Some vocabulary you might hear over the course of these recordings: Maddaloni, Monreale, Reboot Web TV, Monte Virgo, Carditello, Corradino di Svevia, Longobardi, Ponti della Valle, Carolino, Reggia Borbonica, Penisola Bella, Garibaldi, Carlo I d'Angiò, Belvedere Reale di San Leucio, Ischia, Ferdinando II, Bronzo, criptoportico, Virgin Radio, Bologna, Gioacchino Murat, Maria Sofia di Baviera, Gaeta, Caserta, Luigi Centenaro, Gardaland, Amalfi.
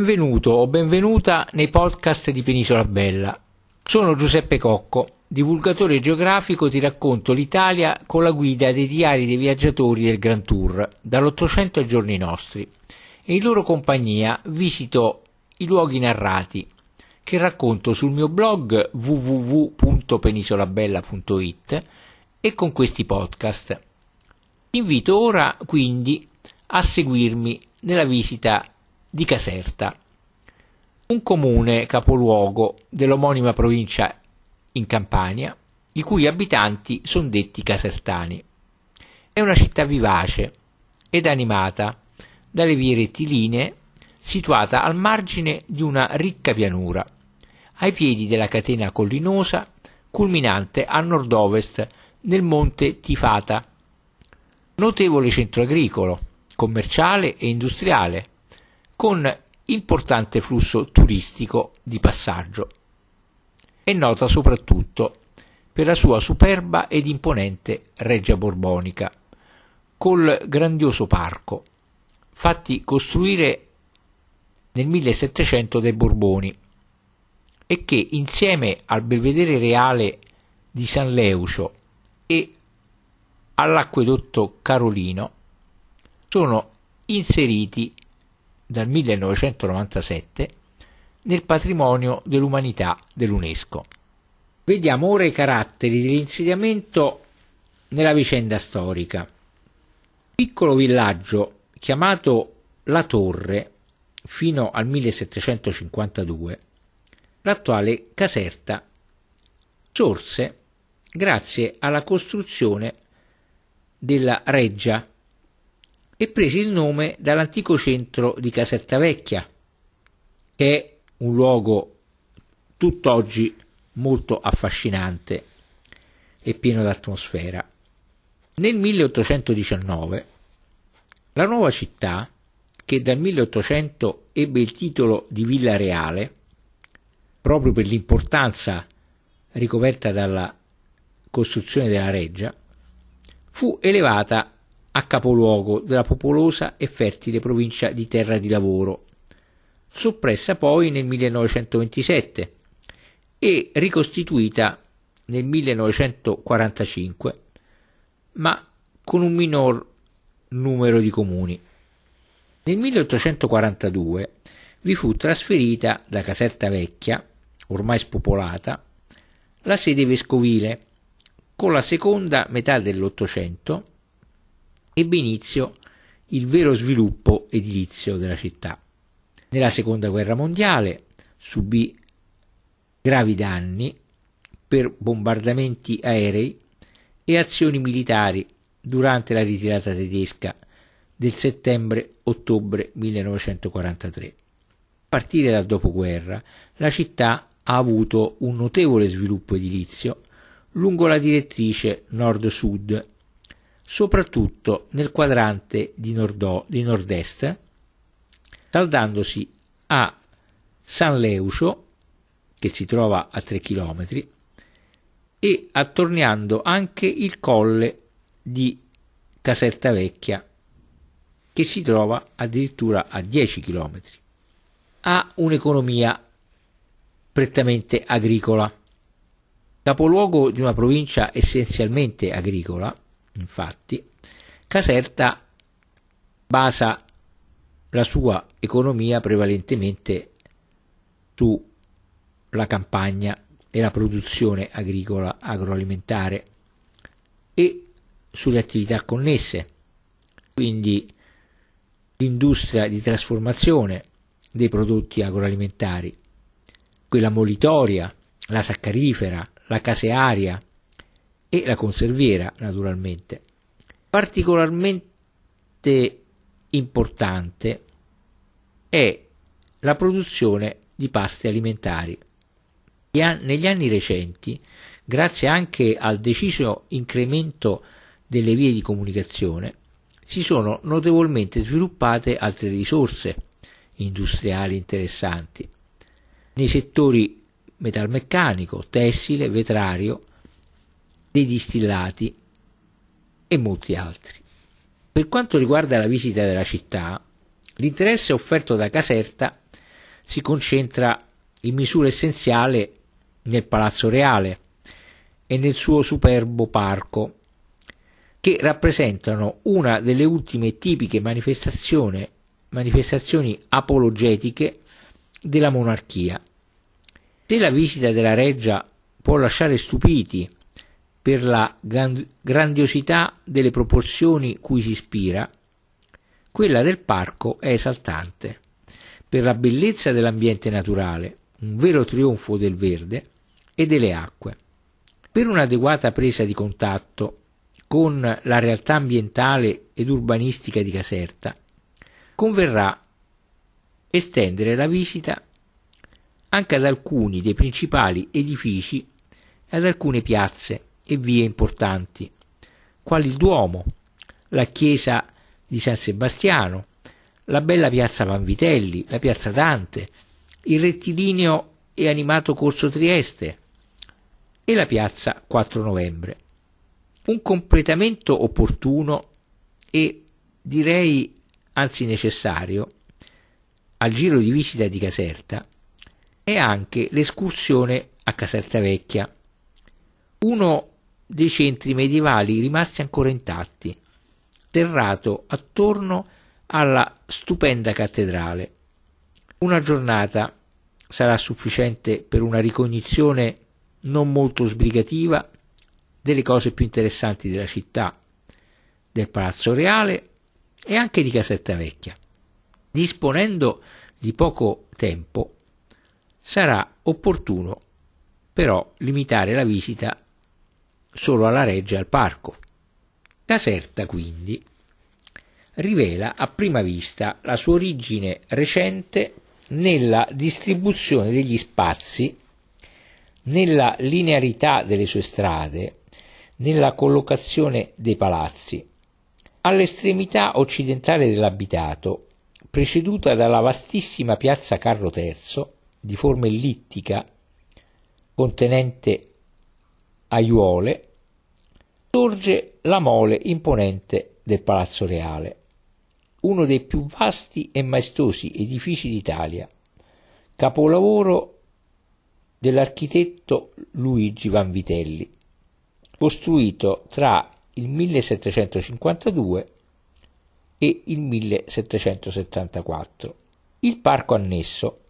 Benvenuto o benvenuta nei podcast di Penisola Bella. Sono Giuseppe Cocco, divulgatore geografico, ti racconto l'Italia con la guida dei diari dei viaggiatori del Grand Tour, dall'Ottocento ai giorni nostri. E in loro compagnia visito i luoghi narrati, che racconto sul mio blog www.penisolabella.it e con questi podcast. Ti invito ora quindi a seguirmi nella visita di Caserta, un comune capoluogo dell'omonima provincia in Campania, i cui abitanti sono detti casertani. È una città vivace ed animata dalle vie rettilinee, situata al margine di una ricca pianura, ai piedi della catena collinosa culminante a nord-ovest nel Monte Tifata. Notevole centro agricolo, commerciale e industriale, con importante flusso turistico di passaggio. È nota soprattutto per la sua superba ed imponente reggia borbonica, col grandioso parco, fatti costruire nel 1700 dai Borboni e che, insieme al Belvedere Reale di San Leucio e all'acquedotto Carolino, sono inseriti dal 1997 nel patrimonio dell'umanità dell'UNESCO. Vediamo ora i caratteri dell'insediamento nella vicenda storica. Piccolo villaggio chiamato La Torre fino al 1752, l'attuale Caserta sorse grazie alla costruzione della reggia e prese il nome dall'antico centro di Caserta Vecchia, che è un luogo tutt'oggi molto affascinante e pieno d'atmosfera. Nel 1819 la nuova città, che dal 1800 ebbe il titolo di Villa Reale, proprio per l'importanza ricoperta dalla costruzione della reggia, fu elevata a capoluogo della popolosa e fertile provincia di Terra di Lavoro, soppressa poi nel 1927 e ricostituita nel 1945, ma con un minor numero di comuni. Nel 1842 vi fu trasferita da Caserta Vecchia, ormai spopolata, la sede vescovile. Con la seconda metà dell'Ottocento ebbe inizio il vero sviluppo edilizio della città. Nella Seconda Guerra Mondiale subì gravi danni per bombardamenti aerei e azioni militari durante la ritirata tedesca del settembre-ottobre 1943. A partire dal dopoguerra, la città ha avuto un notevole sviluppo edilizio lungo la direttrice nord-sud, soprattutto nel quadrante di nord-est, saldandosi a San Leucio, che si trova a 3 km, e attorniando anche il colle di Caserta Vecchia, che si trova addirittura a 10 km. Ha un'economia prettamente agricola. Capoluogo di una provincia essenzialmente agricola, infatti, Caserta basa la sua economia prevalentemente sulla campagna e la produzione agricola agroalimentare e sulle attività connesse, quindi l'industria di trasformazione dei prodotti agroalimentari, quella molitoria, la saccarifera, la casearia e la conserviera, naturalmente. Particolarmente importante è la produzione di paste alimentari. Negli anni recenti, grazie anche al deciso incremento delle vie di comunicazione, si sono notevolmente sviluppate altre risorse industriali interessanti nei settori metalmeccanico, tessile, vetrario, dei distillati e molti altri. Per quanto riguarda la visita della città, l'interesse offerto da Caserta si concentra in misura essenziale nel Palazzo Reale e nel suo superbo parco, che rappresentano una delle ultime tipiche manifestazioni apologetiche della monarchia. Se la visita della Reggia può lasciare stupiti per la grandiosità delle proporzioni cui si ispira, quella del parco è esaltante per la bellezza dell'ambiente naturale, un vero trionfo del verde e delle acque. Per un'adeguata presa di contatto con la realtà ambientale ed urbanistica di Caserta, converrà estendere la visita anche ad alcuni dei principali edifici e ad alcune piazze e vie importanti, quali il Duomo, la chiesa di San Sebastiano, la bella piazza Vanvitelli, la piazza Dante, il rettilineo e animato Corso Trieste e la piazza 4 Novembre. Un completamento opportuno e direi anzi necessario al giro di visita di Caserta è anche l'escursione a Caserta Vecchia, uno dei centri medievali rimasti ancora intatti, terrato attorno alla stupenda cattedrale. Una giornata sarà sufficiente per una ricognizione non molto sbrigativa delle cose più interessanti della città, del Palazzo Reale e anche di Caserta Vecchia. Disponendo di poco tempo, sarà opportuno però limitare la visita solo alla Reggia e al parco. Caserta quindi rivela a prima vista la sua origine recente nella distribuzione degli spazi, nella linearità delle sue strade, nella collocazione dei palazzi. All'estremità occidentale dell'abitato, preceduta dalla vastissima piazza Carlo III, di forma ellittica, contenente aiuole, sorge la mole imponente del Palazzo Reale, uno dei più vasti e maestosi edifici d'Italia, capolavoro dell'architetto Luigi Vanvitelli, costruito tra il 1752 e il 1774. Il parco annesso,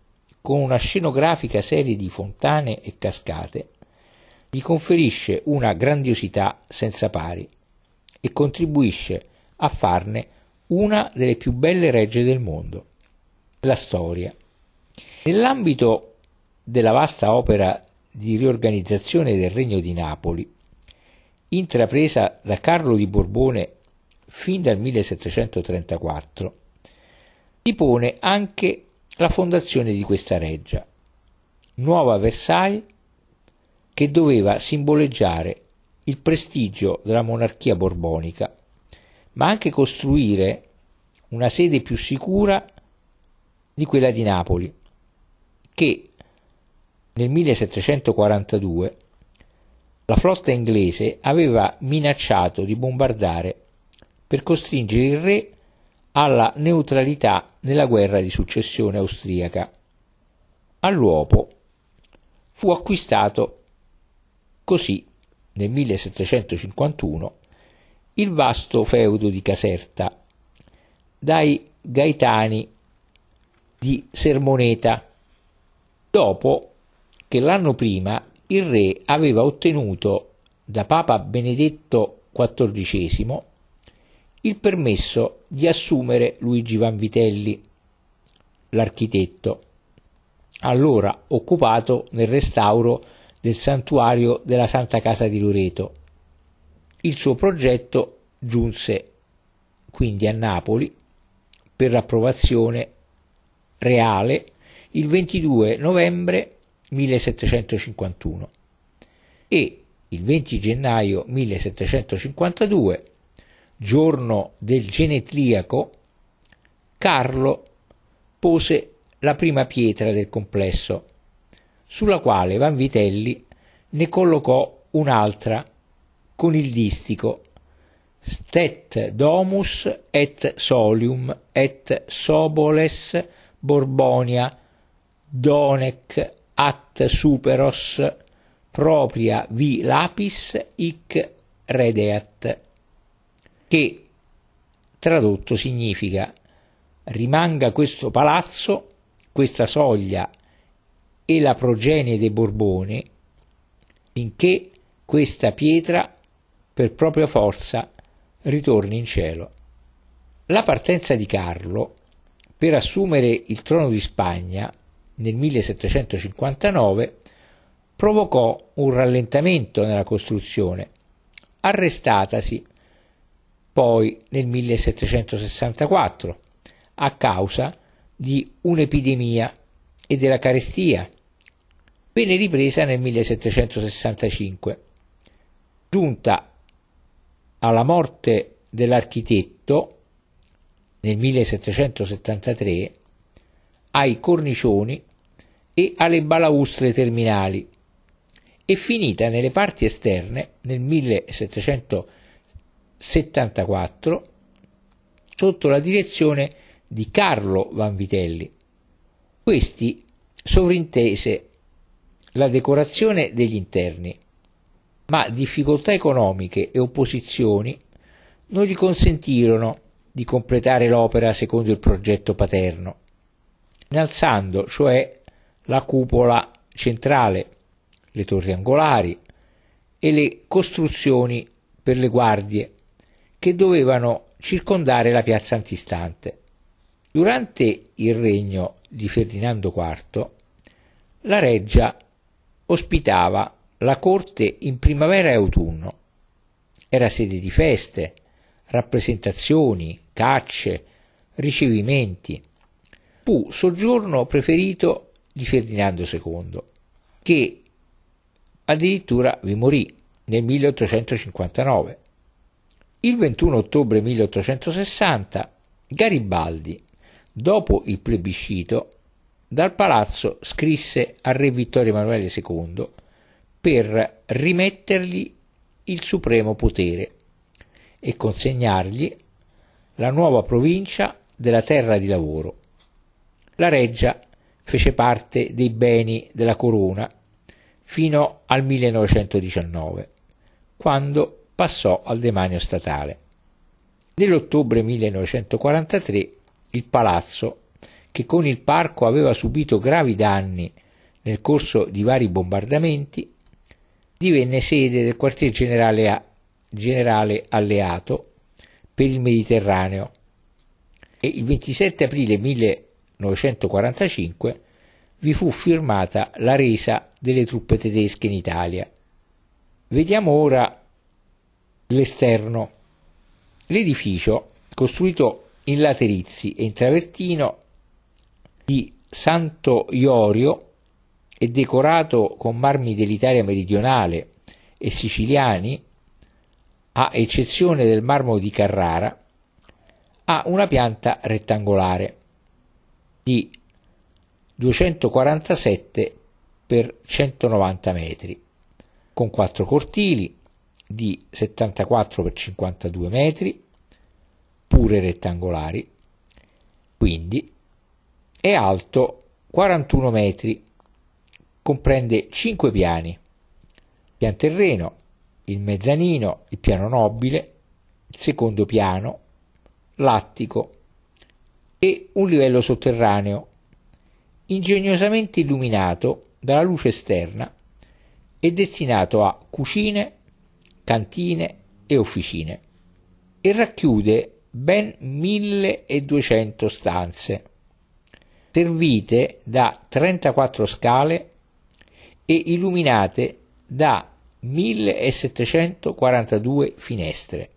con una scenografica serie di fontane e cascate, gli conferisce una grandiosità senza pari e contribuisce a farne una delle più belle regge del mondo. La storia. Nell'ambito della vasta opera di riorganizzazione del Regno di Napoli, intrapresa da Carlo di Borbone fin dal 1734, si pone anche la fondazione di questa reggia, Nuova Versailles, che doveva simboleggiare il prestigio della monarchia borbonica, ma anche costruire una sede più sicura di quella di Napoli, che nel 1742 la flotta inglese aveva minacciato di bombardare per costringere il re alla neutralità nella guerra di successione austriaca. All'uopo fu acquistato così nel 1751 il vasto feudo di Caserta dai Gaetani di Sermoneta, dopo che l'anno prima il re aveva ottenuto da Papa Benedetto XIV il permesso di assumere Luigi Vanvitelli, l'architetto, allora occupato nel restauro del santuario della Santa Casa di Loreto. Il suo progetto giunse quindi a Napoli per l'approvazione reale il 22 novembre 1751 e il 20 gennaio 1752, giorno del genetriaco, Carlo pose la prima pietra del complesso, sulla quale Vanvitelli ne collocò un'altra con il distico Stet domus et solium et soboles Borbonia donec at superos propria vi lapis hic redeat, che tradotto significa: rimanga questo palazzo, questa soglia e la progenie dei Borbone, finché questa pietra per propria forza ritorni in cielo. La partenza di Carlo per assumere il trono di Spagna nel 1759 provocò un rallentamento nella costruzione, arrestatasi poi nel 1764 a causa di un'epidemia e della carestia. Venne ripresa nel 1765. Giunta alla morte dell'architetto nel 1773, ai cornicioni e alle balaustre terminali, e finita nelle parti esterne nel 1774 sotto la direzione di Carlo Vanvitelli. Questi sovrintese la decorazione degli interni, ma difficoltà economiche e opposizioni non gli consentirono di completare l'opera secondo il progetto paterno, innalzando cioè la cupola centrale, le torri angolari e le costruzioni per le guardie che dovevano circondare la piazza antistante. Durante il regno di Ferdinando IV, la reggia ospitava la corte in primavera e autunno, era sede di feste, rappresentazioni, cacce, ricevimenti. Fu soggiorno preferito di Ferdinando II, che addirittura vi morì nel 1859. Il 21 ottobre 1860 Garibaldi, dopo il plebiscito, dal palazzo scrisse al re Vittorio Emanuele II per rimettergli il supremo potere e consegnargli la nuova provincia della Terra di Lavoro. La reggia fece parte dei beni della corona fino al 1919, quando passò al demanio statale. Nell'ottobre 1943 il palazzo, che con il parco aveva subito gravi danni nel corso di vari bombardamenti, divenne sede del quartier generale alleato per il Mediterraneo, e il 27 aprile 1945 vi fu firmata la resa delle truppe tedesche in Italia. Vediamo ora l'esterno. L'edificio, costruito in laterizi e in travertino di Santo Iorio e decorato con marmi dell'Italia meridionale e siciliani, a eccezione del marmo di Carrara, ha una pianta rettangolare di 247 x 190 metri, con 4 cortili di 74 x 52 metri, pure rettangolari, quindi è alto 41 metri, comprende 5 piani, pian terreno, il mezzanino, il piano nobile, il secondo piano, l'attico e un livello sotterraneo, ingegnosamente illuminato dalla luce esterna e destinato a cucine, cantine e officine, e racchiude ben 1200 stanze, servite da 34 scale e illuminate da 1742 finestre.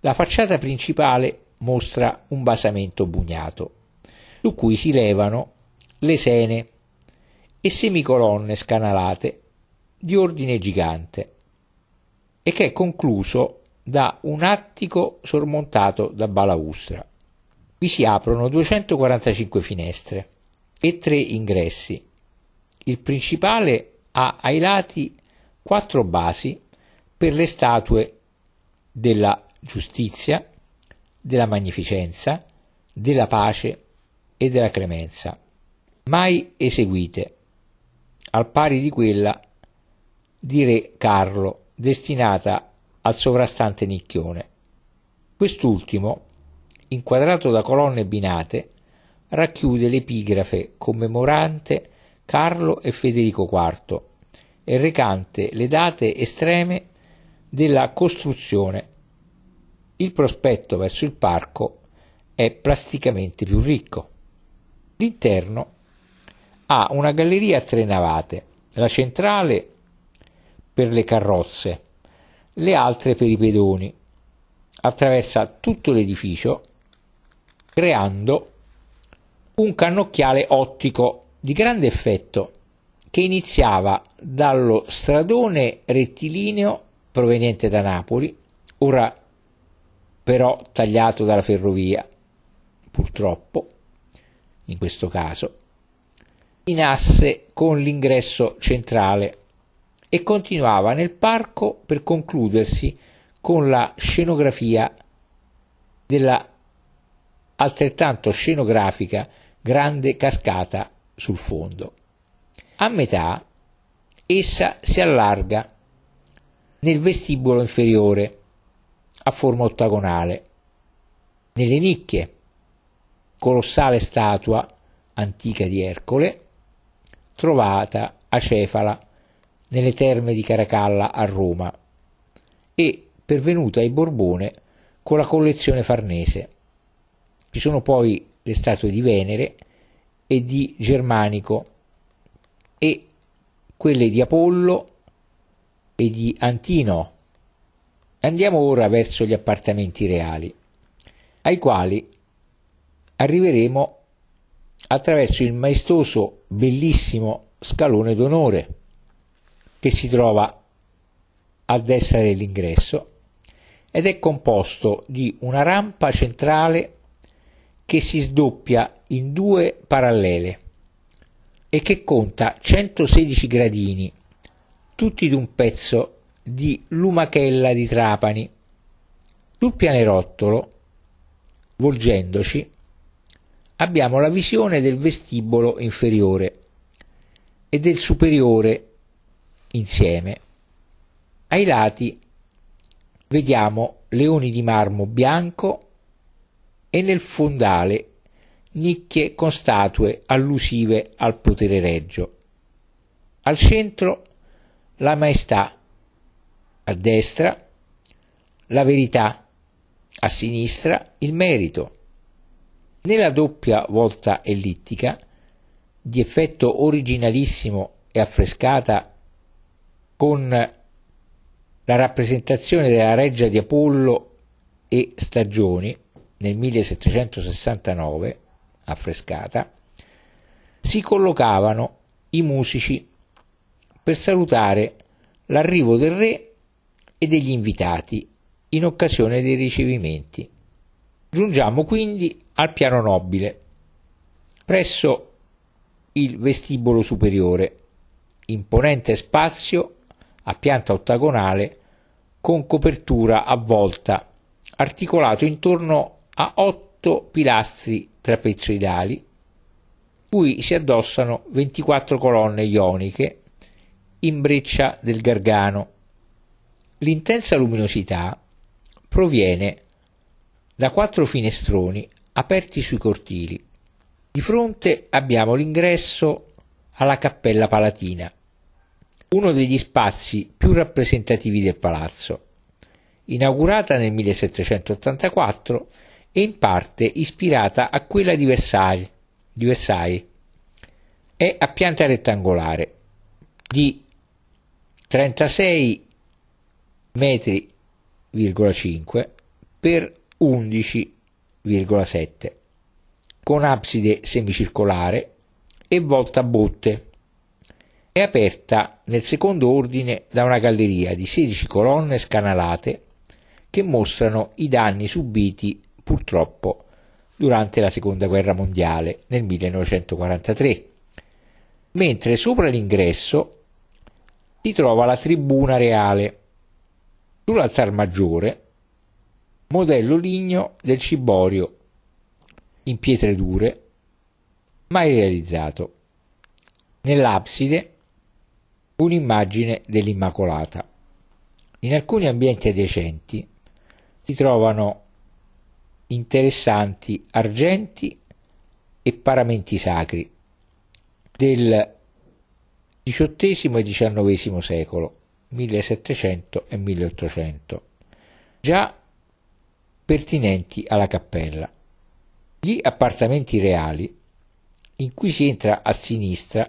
La facciata principale mostra un basamento bugnato, su cui si levano le sene e semicolonne scanalate di ordine gigante, e che è concluso da un attico sormontato da balaustra. Vi si aprono 245 finestre e 3 ingressi. Il principale ha ai lati 4 basi per le statue della giustizia, della magnificenza, della pace e della clemenza. mai eseguite, al pari di quella di re Carlo, destinata al sovrastante nicchione. Quest'ultimo, inquadrato da colonne binate, racchiude l'epigrafe commemorante Carlo e Federico IV e recante le date estreme della costruzione. Il prospetto verso il parco è plasticamente più ricco. L'interno ha una galleria a 3 navate, la centrale per le carrozze, le altre per i pedoni. Attraversa tutto l'edificio creando un cannocchiale ottico di grande effetto che iniziava dallo stradone rettilineo proveniente da Napoli, ora però tagliato dalla ferrovia, purtroppo in questo caso, in asse con l'ingresso centrale, e continuava nel parco per concludersi con la scenografia della altrettanto scenografica grande cascata sul fondo. A metà essa si allarga nel vestibolo inferiore a forma ottagonale. Nelle nicchie, colossale statua antica di Ercole trovata a Cefala nelle terme di Caracalla a Roma e pervenuta ai Borbone con la collezione Farnese. Ci sono poi le statue di Venere e di Germanico e quelle di Apollo e di Antino. Andiamo ora verso gli appartamenti reali, ai quali arriveremo attraverso il maestoso, bellissimo scalone d'onore che si trova a destra dell'ingresso ed è composto di una rampa centrale che si sdoppia in 2 parallele e che conta 116 gradini, tutti d'un pezzo di lumachella di Trapani. Sul pianerottolo, volgendoci, abbiamo la visione del vestibolo inferiore e del superiore insieme. Ai lati vediamo leoni di marmo bianco e nel fondale nicchie con statue allusive al potere reggio. Al centro la maestà, a destra la verità, a sinistra il merito. Nella doppia volta ellittica, di effetto originalissimo e affrescata con la rappresentazione della reggia di Apollo e Stagioni nel 1769, affrescata, si collocavano i musici per salutare l'arrivo del re e degli invitati in occasione dei ricevimenti. Giungiamo quindi al piano nobile, presso il vestibolo superiore, imponente spazio a pianta ottagonale con copertura a volta, articolato intorno a 8 pilastri trapezoidali, cui si addossano 24 colonne ioniche in breccia del Gargano. L'intensa luminosità proviene da 4 finestroni aperti sui cortili. Di fronte abbiamo l'ingresso alla Cappella Palatina, uno degli spazi più rappresentativi del palazzo, inaugurata nel 1784 e in parte ispirata a quella di Versailles. È a pianta rettangolare di 36,5 metri per 11,7, con abside semicircolare e volta a botte. È aperta nel secondo ordine da una galleria di 16 colonne scanalate che mostrano i danni subiti purtroppo durante la Seconda Guerra Mondiale nel 1943, mentre sopra l'ingresso si trova la tribuna reale. Sull'altar maggiore, modello ligneo del ciborio in pietre dure, mai realizzato. nell'abside un'immagine dell'Immacolata. In alcuni ambienti adiacenti si trovano interessanti argenti e paramenti sacri del XVIII e XIX secolo, 1700 e 1800, già pertinenti alla cappella. Gli appartamenti reali, in cui si entra a sinistra,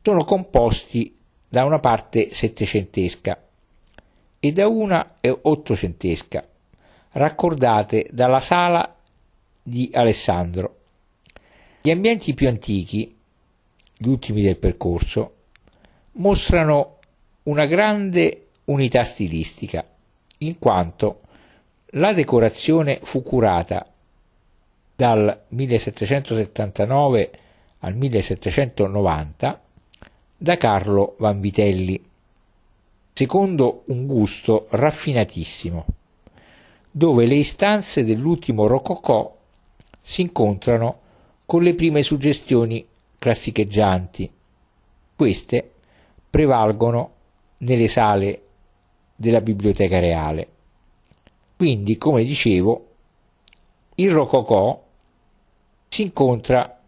sono composti da una parte settecentesca e da una ottocentesca, raccordate dalla sala di Alessandro. Gli ambienti più antichi, gli ultimi del percorso, mostrano una grande unità stilistica, in quanto la decorazione fu curata dal 1779 al 1790 da Carlo Vanvitelli, secondo un gusto raffinatissimo, dove le istanze dell'ultimo rococò si incontrano con le prime suggestioni classicheggianti. Queste prevalgono nelle sale della Biblioteca Reale. Quindi, come dicevo, il rococò si incontra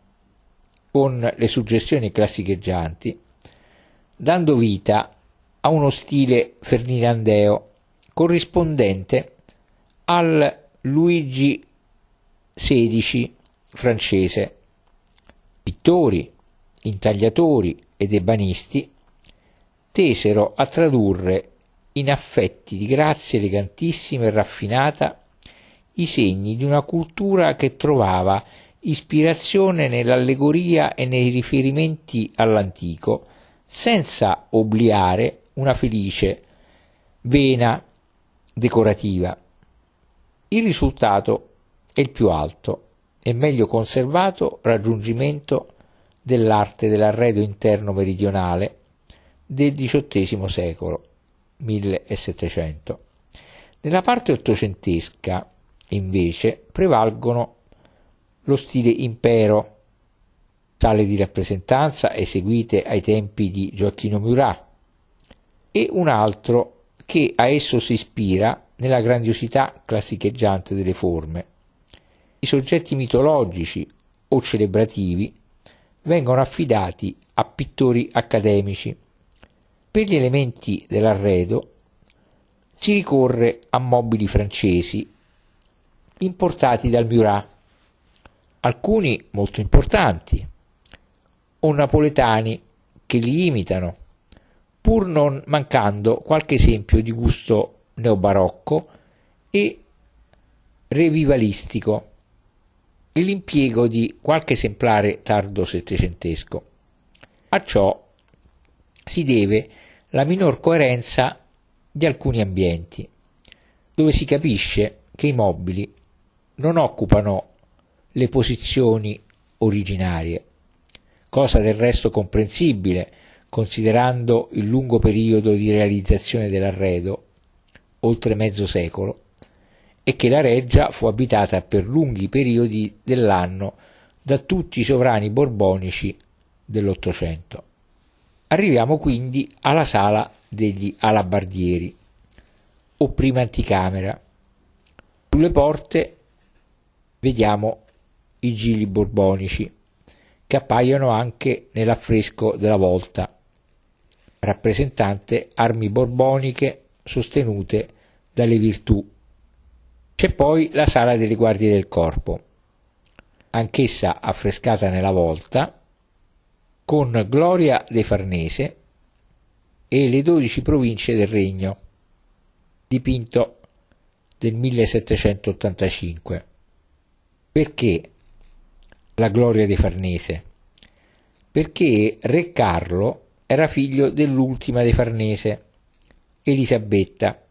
con le suggestioni classicheggianti, dando vita a uno stile ferdinandeo corrispondente al Luigi XVI francese. Pittori, intagliatori ed ebanisti tesero a tradurre in affetti di grazia elegantissima e raffinata i segni di una cultura che trovava ispirazione nell'allegoria e nei riferimenti all'antico, senza obliare una felice vena decorativa. Il risultato è il più alto e meglio conservato raggiungimento dell'arte dell'arredo interno meridionale del XVIII secolo, 1700. Nella parte ottocentesca, invece, prevalgono lo stile impero, sale di rappresentanza eseguite ai tempi di Gioacchino Murat, e un altro che a esso si ispira nella grandiosità classicheggiante delle forme. I soggetti mitologici o celebrativi vengono affidati a pittori accademici. Per gli elementi dell'arredo si ricorre a mobili francesi importati dal Murat, alcuni molto importanti, o napoletani che li imitano, pur non mancando qualche esempio di gusto neobarocco e revivalistico, e l'impiego di qualche esemplare tardo settecentesco. A ciò si deve la minor coerenza di alcuni ambienti, dove si capisce che i mobili non occupano le posizioni originarie, cosa del resto comprensibile considerando il lungo periodo di realizzazione dell'arredo, oltre mezzo secolo, e che la reggia fu abitata per lunghi periodi dell'anno da tutti i sovrani borbonici dell'Ottocento. Arriviamo quindi alla sala degli alabardieri, o prima anticamera. Sulle porte vediamo i gigli borbonici, che appaiono anche nell'affresco della volta, rappresentante armi borboniche sostenute dalle virtù. C'è poi la sala delle guardie del corpo, anch'essa affrescata nella volta, con Gloria dei Farnese e le 12 province del regno, dipinto del 1785. Perché la Gloria dei Farnese? Perché Re Carlo era figlio dell'ultima dei Farnese, Elisabetta.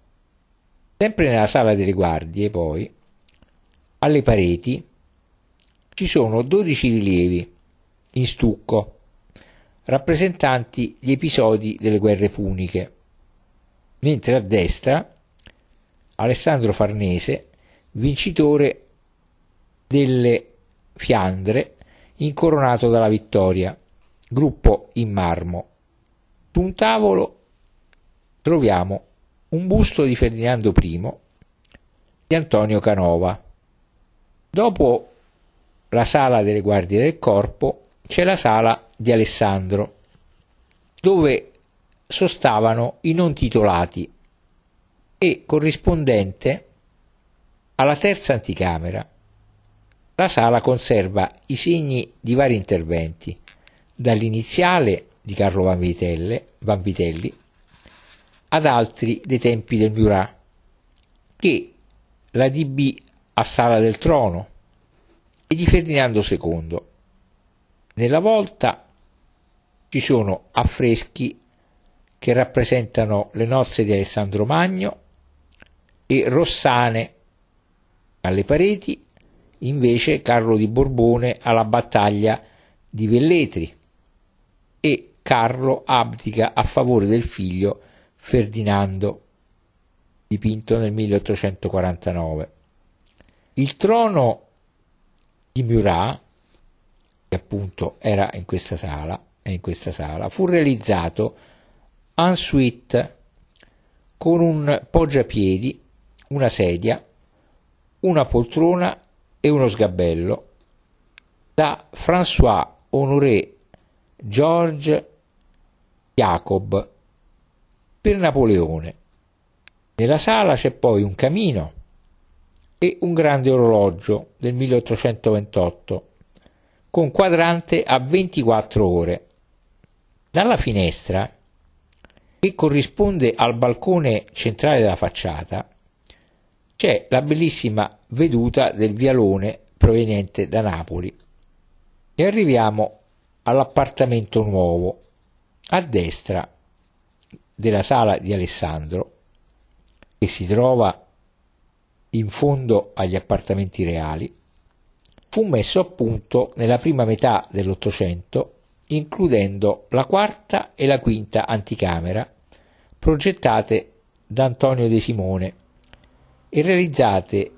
Sempre nella sala delle guardie, poi, alle pareti ci sono 12 rilievi in stucco rappresentanti gli episodi delle guerre puniche, mentre a destra Alessandro Farnese, vincitore delle Fiandre, incoronato dalla vittoria, gruppo in marmo. Su un tavolo troviamo un busto di Ferdinando I di Antonio Canova. Dopo la sala delle guardie del corpo c'è la sala di Alessandro, dove sostavano i non titolati, e corrispondente alla terza anticamera. La sala conserva i segni di vari interventi, dall'iniziale di Carlo Vanvitelli ad altri dei tempi del Murat, che la DB a Sala del Trono, e di Ferdinando II. Nella volta ci sono affreschi che rappresentano le nozze di Alessandro Magno e rossane alle pareti, invece Carlo di Borbone alla battaglia di Velletri, e Carlo abdica a favore del figlio Ferdinando, dipinto nel 1849. Il trono di Murat, che appunto era in questa sala, fu realizzato en suite con un poggiapiedi, una sedia, una poltrona e uno sgabello, da François Honoré Georges Jacob per Napoleone. Nella sala c'è poi un camino e un grande orologio del 1828 con quadrante a 24 ore. Dalla finestra, che corrisponde al balcone centrale della facciata, c'è la bellissima veduta del Vialone proveniente da Napoli. E arriviamo all'appartamento nuovo, a destra della sala di Alessandro, che si trova in fondo agli appartamenti reali. Fu messo a punto nella prima metà dell'Ottocento, includendo la quarta e la quinta anticamera, progettate da Antonio De Simone e realizzate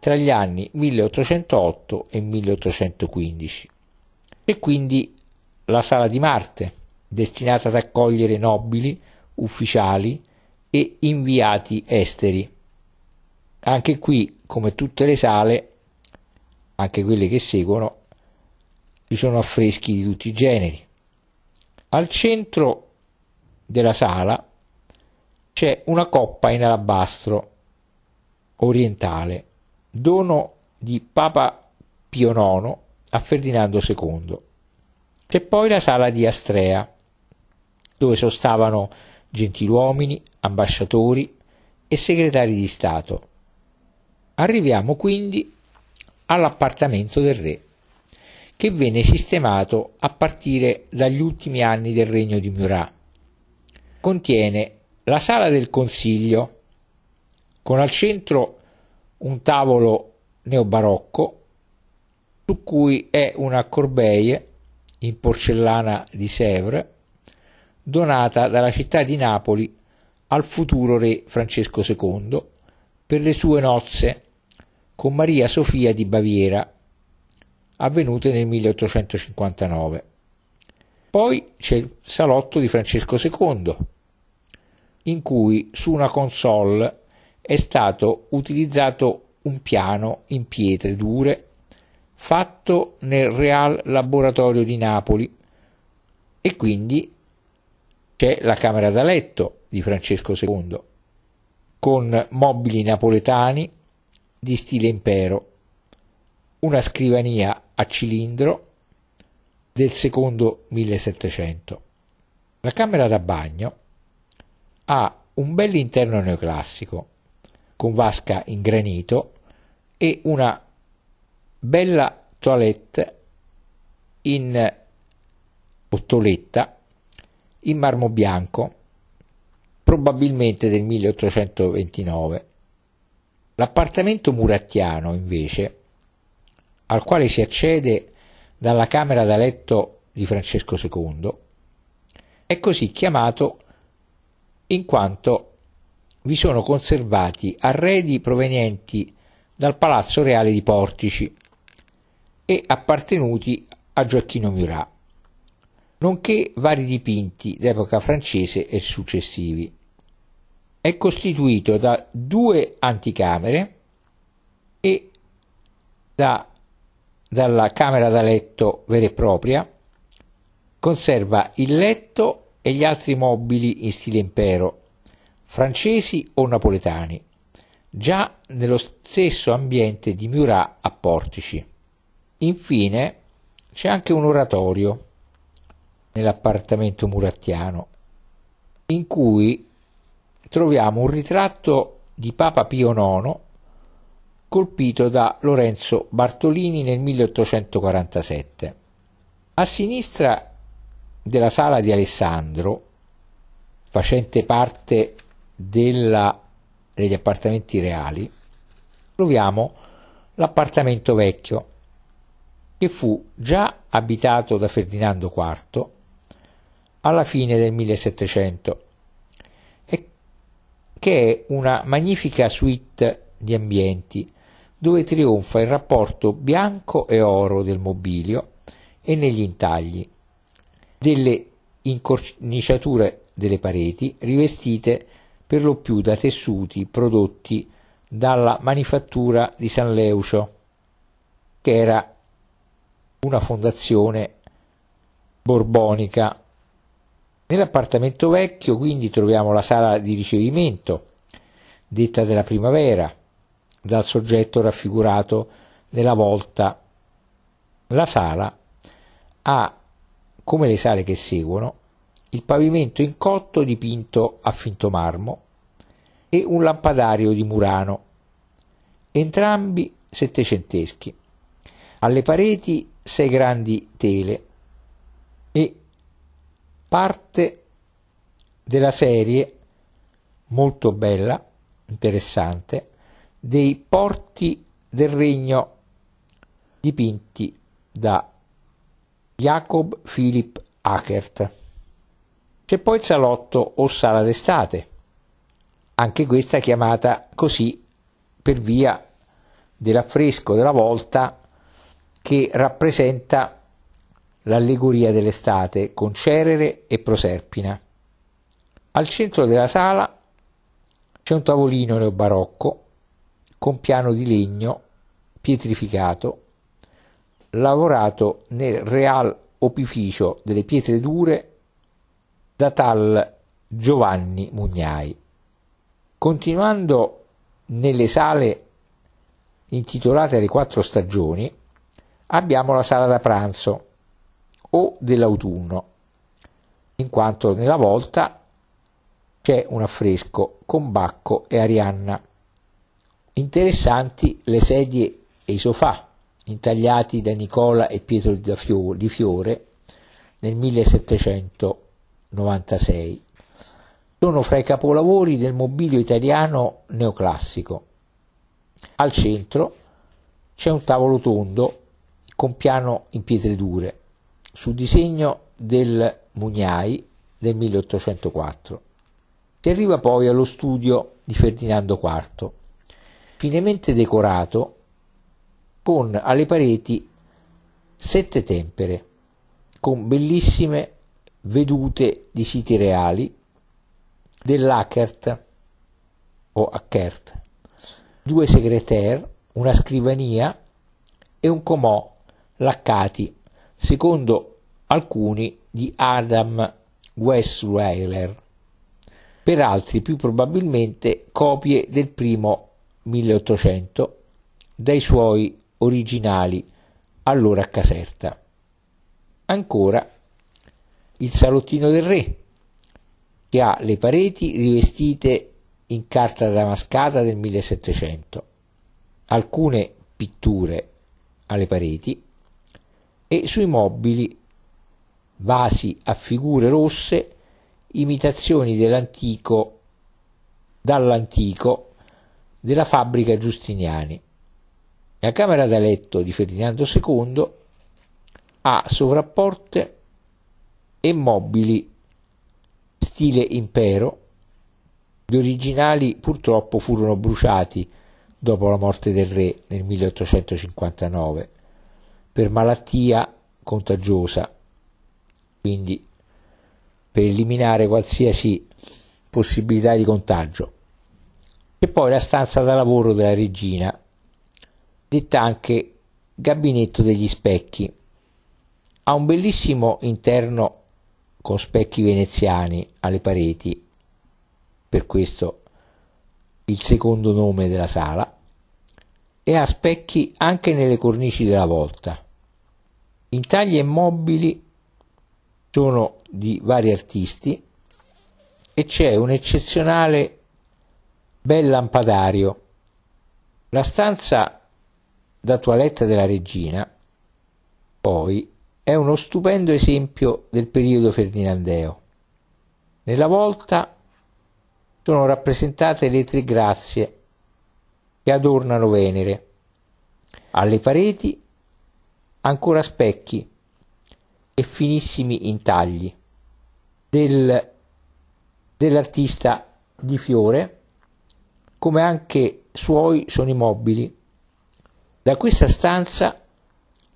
tra gli anni 1808 e 1815. E quindi la Sala di Marte, destinata ad accogliere nobili, ufficiali e inviati esteri. Anche qui, come tutte le sale, anche quelle che seguono, ci sono affreschi di tutti i generi. Al centro della sala c'è una coppa in alabastro orientale, dono di Papa Pio IX a Ferdinando II. C'è poi la sala di Astrea, dove sostavano gentiluomini, ambasciatori e segretari di Stato. Arriviamo quindi all'appartamento del re, che venne sistemato a partire dagli ultimi anni del regno di Murat. Contiene la sala del consiglio, con al centro un tavolo neobarocco su cui è una corbeille in porcellana di Sèvres donata dalla città di Napoli al futuro re Francesco II per le sue nozze con Maria Sofia di Baviera, avvenute nel 1859. Poi c'è il salotto di Francesco II, in cui su una console è stato utilizzato un piano in pietre dure fatto nel Real Laboratorio di Napoli, e quindi c'è la camera da letto di Francesco II con mobili napoletani di stile impero, una scrivania a cilindro del secondo 1700. La camera da bagno ha un bell'interno neoclassico con vasca in granito e una bella toilette in ottoletta in marmo bianco, probabilmente del 1829. L'appartamento murattiano, invece, al quale si accede dalla camera da letto di Francesco II, è così chiamato in quanto vi sono conservati arredi provenienti dal Palazzo Reale di Portici e appartenuti a Gioacchino Murat, nonché vari dipinti d'epoca francese e successivi. È costituito da 2 anticamere e dalla camera da letto vera e propria. Conserva il letto e gli altri mobili in stile impero, francesi o napoletani, già nello stesso ambiente di Murat a Portici. Infine c'è anche un oratorio nell'appartamento murattiano, in cui troviamo un ritratto di Papa Pio IX colpito da Lorenzo Bartolini nel 1847. A sinistra della sala di Alessandro, facente parte degli appartamenti reali, troviamo l'appartamento vecchio, che fu già abitato da Ferdinando IV alla fine del 1700, e che è una magnifica suite di ambienti dove trionfa il rapporto bianco e oro del mobilio e negli intagli, delle incorniciature delle pareti rivestite per lo più da tessuti prodotti dalla manifattura di San Leucio, che era una fondazione borbonica. Nell'appartamento vecchio quindi troviamo la sala di ricevimento, detta della primavera, dal soggetto raffigurato nella volta. La sala ha, come le sale che seguono, il pavimento in cotto dipinto a finto marmo e un lampadario di Murano, entrambi settecenteschi. Alle pareti 6 grandi tele e parte della serie molto bella, interessante, dei porti del regno dipinti da Jacob Philipp Hackert. C'è poi il salotto o sala d'estate, anche questa chiamata così per via dell'affresco della volta che rappresenta l'allegoria dell'estate con Cerere e Proserpina. Al centro della sala c'è un tavolino neobarocco con piano di legno pietrificato, lavorato nel real opificio delle pietre dure da tal Giovanni Mugnai. Continuando nelle sale intitolate alle 4 stagioni, abbiamo la sala da pranzo o dell'autunno, in quanto nella volta c'è un affresco con Bacco e Arianna. Interessanti le sedie e i sofà intagliati da Nicola e Pietro di Fiore nel 1796. Sono fra i capolavori del mobilio italiano neoclassico. Al centro c'è un tavolo tondo con piano in pietre dure, su disegno del Mugnai del 1804. Si arriva poi allo studio di Ferdinando IV, finemente decorato con alle pareti 7 tempere, con bellissime vedute di siti reali dell'Hackert o Hackert, 2 segretaire, una scrivania e un comò laccati, secondo alcuni di Adam Weisweiler, per altri più probabilmente copie del primo 1800 dai suoi originali allora a Caserta. Ancora il salottino del re, che ha le pareti rivestite in carta damascata del 1700, alcune pitture alle pareti e sui mobili vasi a figure rosse, imitazioni dall'antico della fabbrica Giustiniani. La camera da letto di Ferdinando II ha sovrapporte e mobili stile impero. Gli originali purtroppo furono bruciati dopo la morte del re nel 1859 per malattia contagiosa. quindi per eliminare qualsiasi possibilità di contagio. E poi la stanza da lavoro della regina, detta anche gabinetto degli specchi, ha un bellissimo interno con specchi veneziani alle pareti, per questo il secondo nome della sala, e ha specchi anche nelle cornici della volta. Intagli e mobili sono di vari artisti e c'è un eccezionale bel lampadario. La stanza da toilette della regina, poi, è uno stupendo esempio del periodo ferdinandeo. Nella volta sono rappresentate le tre grazie che adornano Venere. Alle pareti ancora specchi e finissimi intagli dell'artista di Fiore, come anche suoi sono i mobili. Da questa stanza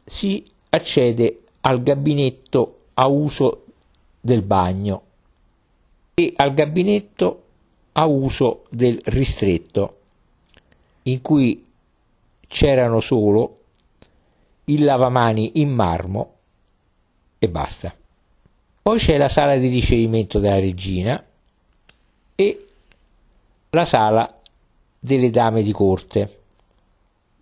si accede al gabinetto a uso del bagno e al gabinetto a uso del ristretto, in cui c'erano solo il lavamani in marmo e basta. Poi c'è la sala di ricevimento della regina e la sala delle dame di corte.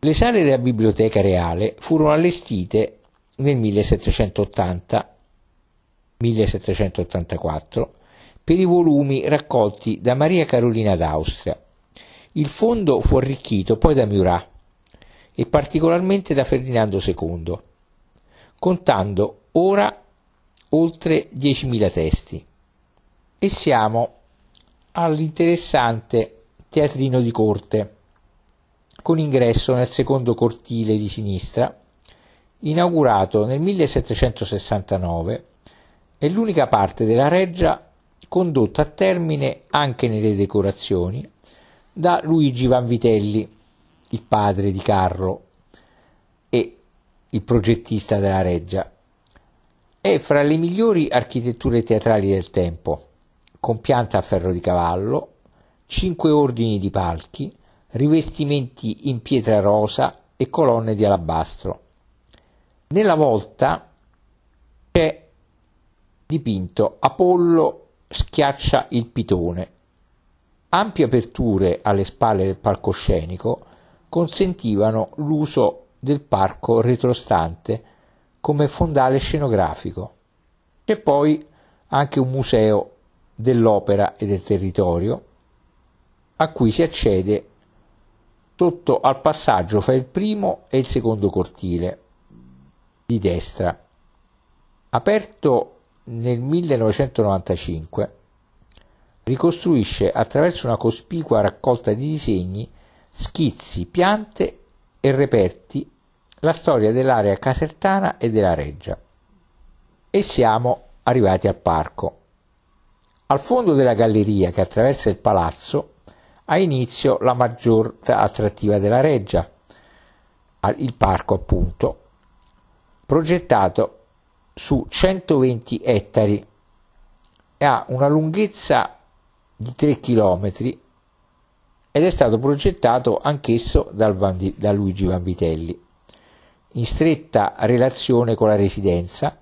Le sale della biblioteca reale furono allestite nel 1780-1784 per i volumi raccolti da Maria Carolina d'Austria. Il fondo fu arricchito poi da Murat e particolarmente da Ferdinando II, contando ora oltre 10.000 testi. E siamo all'interessante teatrino di corte, con ingresso nel secondo cortile di sinistra, inaugurato nel 1769, è l'unica parte della reggia condotta a termine anche nelle decorazioni da Luigi Vanvitelli, il padre di Carlo e il progettista della reggia. È fra le migliori architetture teatrali del tempo, con pianta a ferro di cavallo, 5 ordini di palchi, rivestimenti in pietra rosa e colonne di alabastro. Nella volta c'è dipinto Apollo schiaccia il pitone. Ampie aperture alle spalle del palcoscenico consentivano l'uso del parco retrostante come fondale scenografico. C'è poi anche un museo dell'opera e del territorio a cui si accede sotto al passaggio fra il primo e il secondo cortile di destra. Aperto nel 1995, ricostruisce attraverso una cospicua raccolta di disegni, schizzi, piante e reperti la storia dell'area casertana e della reggia. E siamo arrivati al parco. Al fondo della galleria che attraversa il palazzo ha inizio la maggior attrattiva della reggia, il parco appunto, progettato su 120 ettari e ha una lunghezza di 3 chilometri ed è stato progettato anch'esso da Luigi Vanvitelli, in stretta relazione con la residenza,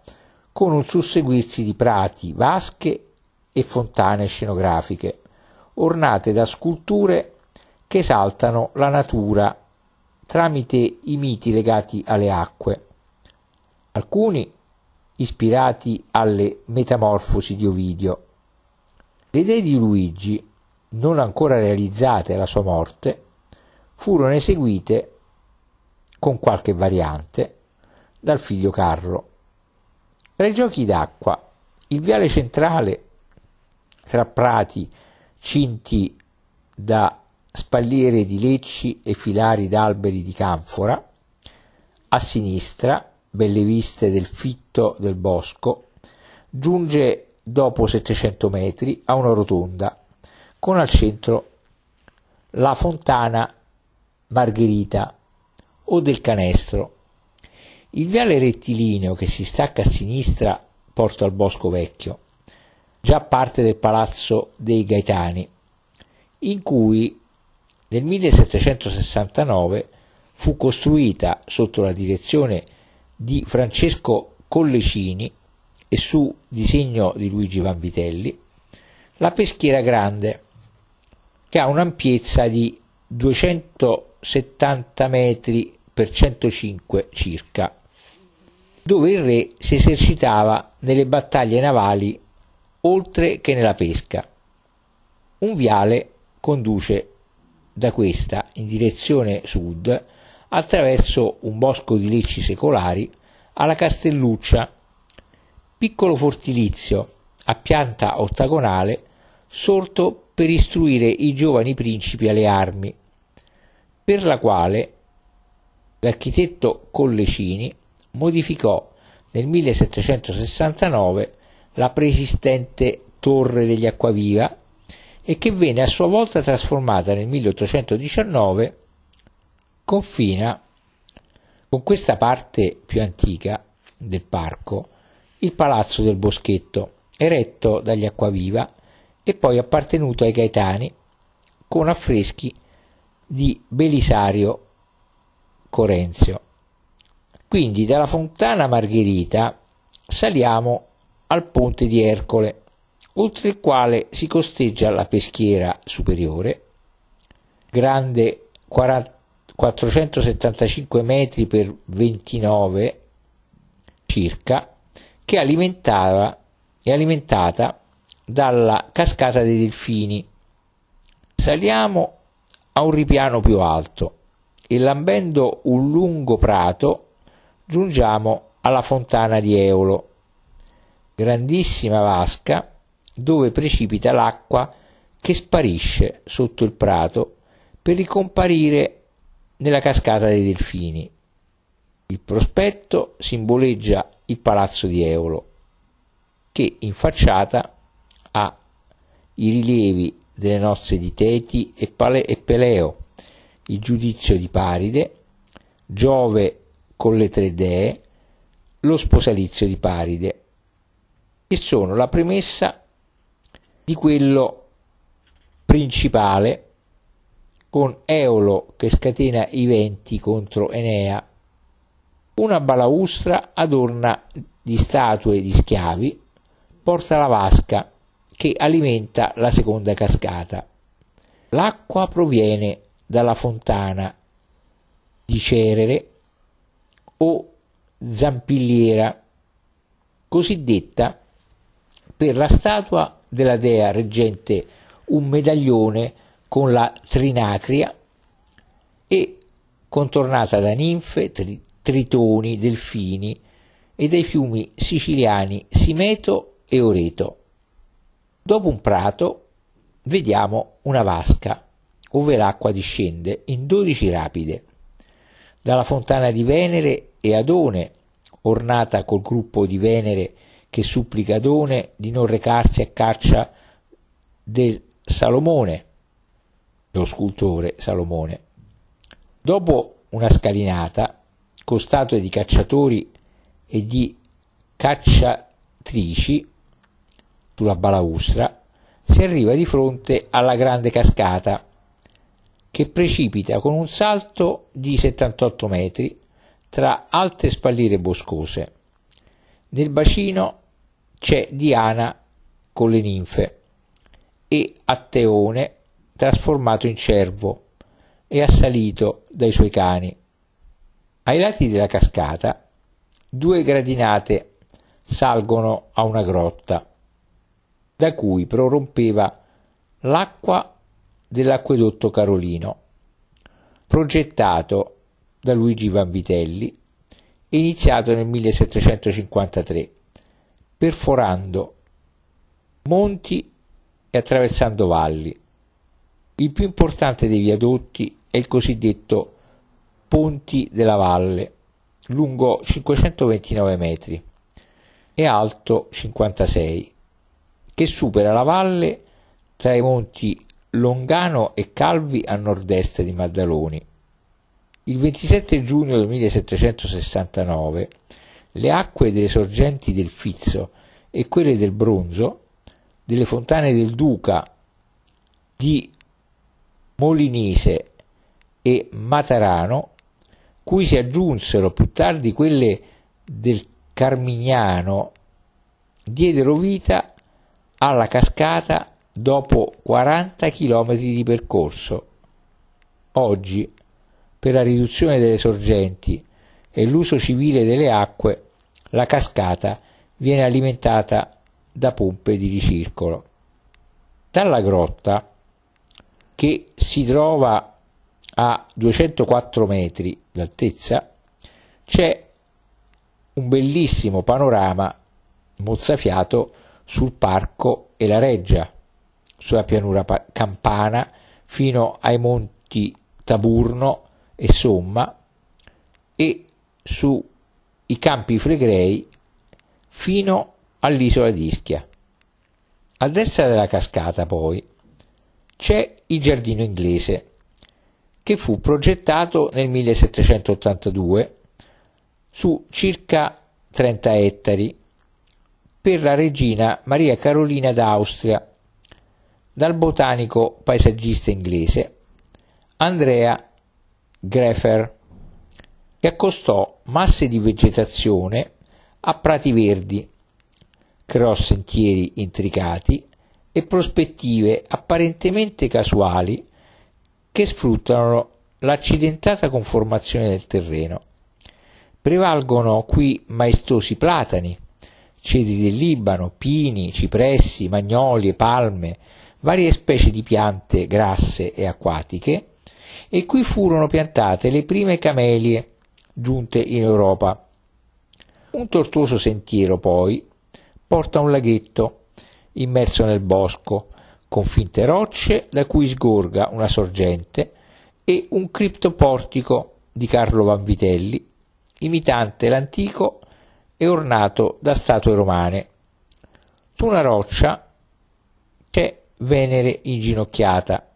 con un susseguirsi di prati, vasche e fontane scenografiche, ornate da sculture che esaltano la natura tramite i miti legati alle acque, alcuni ispirati alle metamorfosi di Ovidio. Le idee di Luigi, non ancora realizzate alla sua morte, furono eseguite con qualche variante dal figlio Carlo. Tra i giochi d'acqua, il viale centrale tra prati cinti da spalliere di lecci e filari d'alberi di canfora, a sinistra, belle viste del fitto del bosco, giunge dopo 700 metri a una rotonda con al centro la fontana Margherita o del Canestro. Il viale rettilineo che si stacca a sinistra porta al Bosco Vecchio, già parte del palazzo dei Gaetani, in cui nel 1769 fu costruita sotto la direzione di Francesco Collecini e su disegno di Luigi Vanvitelli la Peschiera Grande, che ha un'ampiezza di 270 metri per 105 circa, dove il re si esercitava nelle battaglie navali oltre che nella pesca. Un viale conduce da questa in direzione sud attraverso un bosco di lecci secolari alla Castelluccia, piccolo fortilizio a pianta ottagonale sorto per istruire i giovani principi alle armi, per la quale l'architetto Collecini modificò nel 1769 la preesistente torre degli Acquaviva e che venne a sua volta trasformata nel 1819, confina con questa parte più antica del parco il Palazzo del Boschetto, eretto dagli Acquaviva e poi appartenuto ai Gaetani, con affreschi di Belisario Corenzio. Quindi dalla Fontana Margherita saliamo al Ponte di Ercole, oltre il quale si costeggia la Peschiera Superiore, grande 475 metri per 29 circa, che è alimentata dalla Cascata dei Delfini. Saliamo a un ripiano più alto e lambendo un lungo prato giungiamo alla Fontana di Eolo, grandissima vasca dove precipita l'acqua che sparisce sotto il prato per ricomparire nella Cascata dei Delfini. Il prospetto simboleggia il Palazzo di Eolo, che in facciata ha i rilievi delle nozze di Teti e Peleo, il giudizio di Paride, Giove con le tre dee, lo sposalizio di Paride, che sono la premessa di quello principale, con Eolo che scatena i venti contro Enea. Una balaustra adorna di statue di schiavi porta la vasca che alimenta la seconda cascata. L'acqua proviene dalla fontana di Cerere o Zampilliera, cosiddetta per la statua della dea reggente un medaglione con la trinacria e contornata da ninfe, tritoni, delfini e dai fiumi siciliani Simeto e Oreto. Dopo un prato vediamo una vasca, ove l'acqua discende in 12 rapide. Dalla fontana di Venere e Adone, ornata col gruppo di Venere che supplica Adone di non recarsi a caccia del Salomone, lo scultore Salomone. Dopo una scalinata, con statue di cacciatori e di cacciatrici, sulla balaustra si arriva di fronte alla grande cascata che precipita con un salto di 78 metri tra alte spalliere boscose. Nel bacino c'è Diana con le ninfe e Atteone trasformato in cervo e assalito dai suoi cani. Ai lati della cascata 2 gradinate salgono a una grotta, da cui prorompeva l'acqua dell'acquedotto Carolino, progettato da Luigi Vanvitelli e iniziato nel 1753, perforando monti e attraversando valli. Il più importante dei viadotti è il cosiddetto Ponti della Valle, lungo 529 metri e alto 56, che supera la valle tra i monti Longano e Calvi a nord-est di Maddaloni. Il 27 giugno del 1769 le acque delle sorgenti del Fizzo e quelle del Bronzo, delle fontane del Duca, di Molinese e Matarano, cui si aggiunsero più tardi quelle del Carmignano, diedero vita alla cascata dopo 40 km di percorso. Oggi, per la riduzione delle sorgenti e l'uso civile delle acque, la cascata viene alimentata da pompe di ricircolo. Dalla grotta, che si trova a 204 metri d'altezza, c'è un bellissimo panorama mozzafiato sul parco e la reggia, sulla pianura campana fino ai monti Taburno e Somma e sui campi Flegrei fino all'isola di Ischia. A destra della cascata poi c'è il giardino inglese, che fu progettato nel 1782 su circa 30 ettari per la regina Maria Carolina d'Austria dal botanico paesaggista inglese Andrea Grefer, che accostò masse di vegetazione a prati verdi, creò sentieri intricati e prospettive apparentemente casuali che sfruttano l'accidentata conformazione del terreno. Prevalgono qui maestosi platani, cedri del Libano, pini, cipressi, magnolie, palme, varie specie di piante grasse e acquatiche, e qui furono piantate le prime camelie giunte in Europa. Un tortuoso sentiero poi porta a un laghetto immerso nel bosco, con finte rocce da cui sgorga una sorgente e un criptoportico di Carlo Vanvitelli, imitante l'antico e ornato da statue romane. Su una roccia c'è Venere inginocchiata.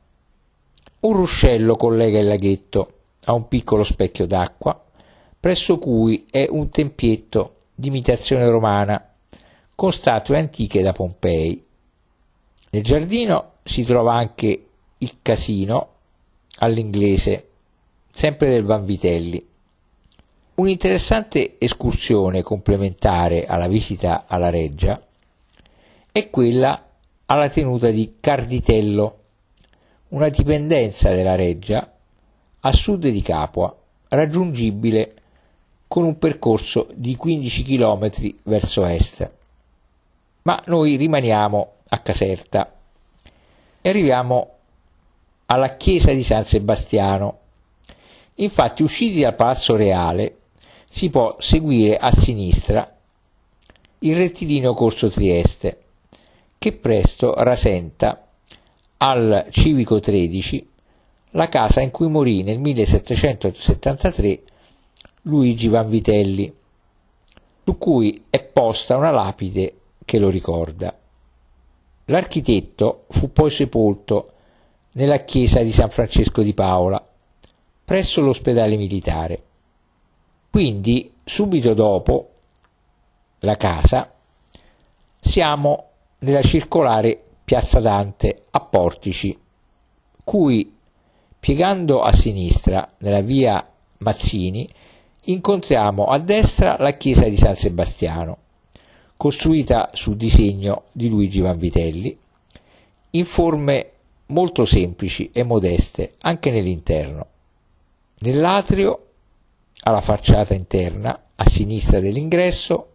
Un ruscello collega il laghetto a un piccolo specchio d'acqua, presso cui è un tempietto di imitazione romana, con statue antiche da Pompei. Nel giardino si trova anche il casino all'inglese, sempre del Vanvitelli. Un'interessante escursione complementare alla visita alla reggia è quella alla tenuta di Carditello, una dipendenza della reggia a sud di Capua, raggiungibile con un percorso di 15 km verso est. Ma noi rimaniamo a Caserta e arriviamo alla chiesa di San Sebastiano. Infatti, usciti dal Palazzo Reale, si può seguire a sinistra il rettilineo corso Trieste, che presto rasenta al civico 13 la casa in cui morì nel 1773 Luigi Vanvitelli, su cui è posta una lapide che lo ricorda. L'architetto fu poi sepolto nella chiesa di San Francesco di Paola, presso l'ospedale militare. Quindi, subito dopo la casa, siamo nella circolare Piazza Dante a Portici, cui, piegando a sinistra nella via Mazzini, incontriamo a destra la chiesa di San Sebastiano, costruita su disegno di Luigi Vanvitelli, in forme molto semplici e modeste anche nell'interno. Nell'atrio, alla facciata interna, a sinistra dell'ingresso,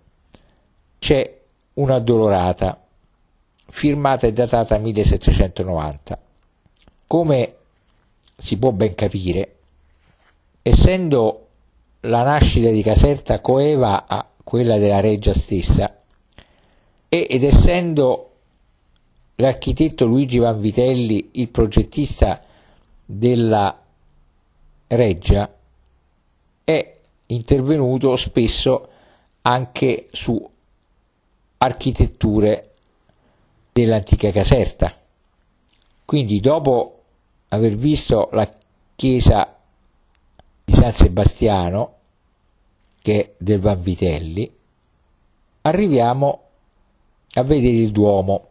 c'è una addolorata, firmata e datata 1790. Come si può ben capire, essendo la nascita di Caserta coeva a quella della reggia stessa, ed essendo l'architetto Luigi Vanvitelli il progettista della reggia, è intervenuto spesso anche su architetture dell'antica Caserta. Quindi, dopo aver visto la chiesa di San Sebastiano, che è del Vanvitelli, arriviamo a vedere il Duomo.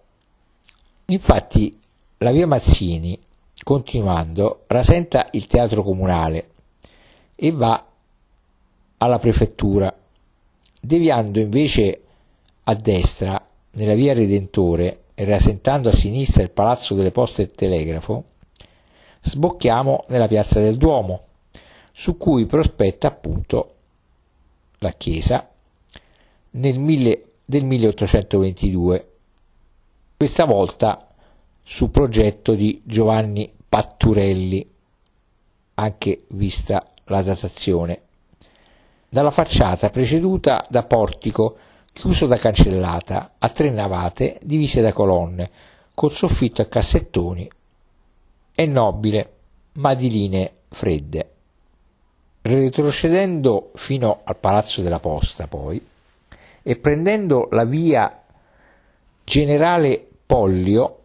Infatti la via Mazzini, continuando, rasenta il teatro comunale e va alla prefettura, deviando invece a destra nella via Redentore e rasentando a sinistra il palazzo delle Poste e Telegrafo, sbocchiamo nella piazza del Duomo, su cui prospetta appunto la chiesa del 1822, questa volta su progetto di Giovanni Patturelli, anche vista la datazione, dalla facciata preceduta da portico chiuso da cancellata a tre navate divise da colonne, col soffitto a cassettoni. È nobile, ma di linee fredde. Retrocedendo fino al Palazzo della Posta, poi, e prendendo la via Generale Pollio,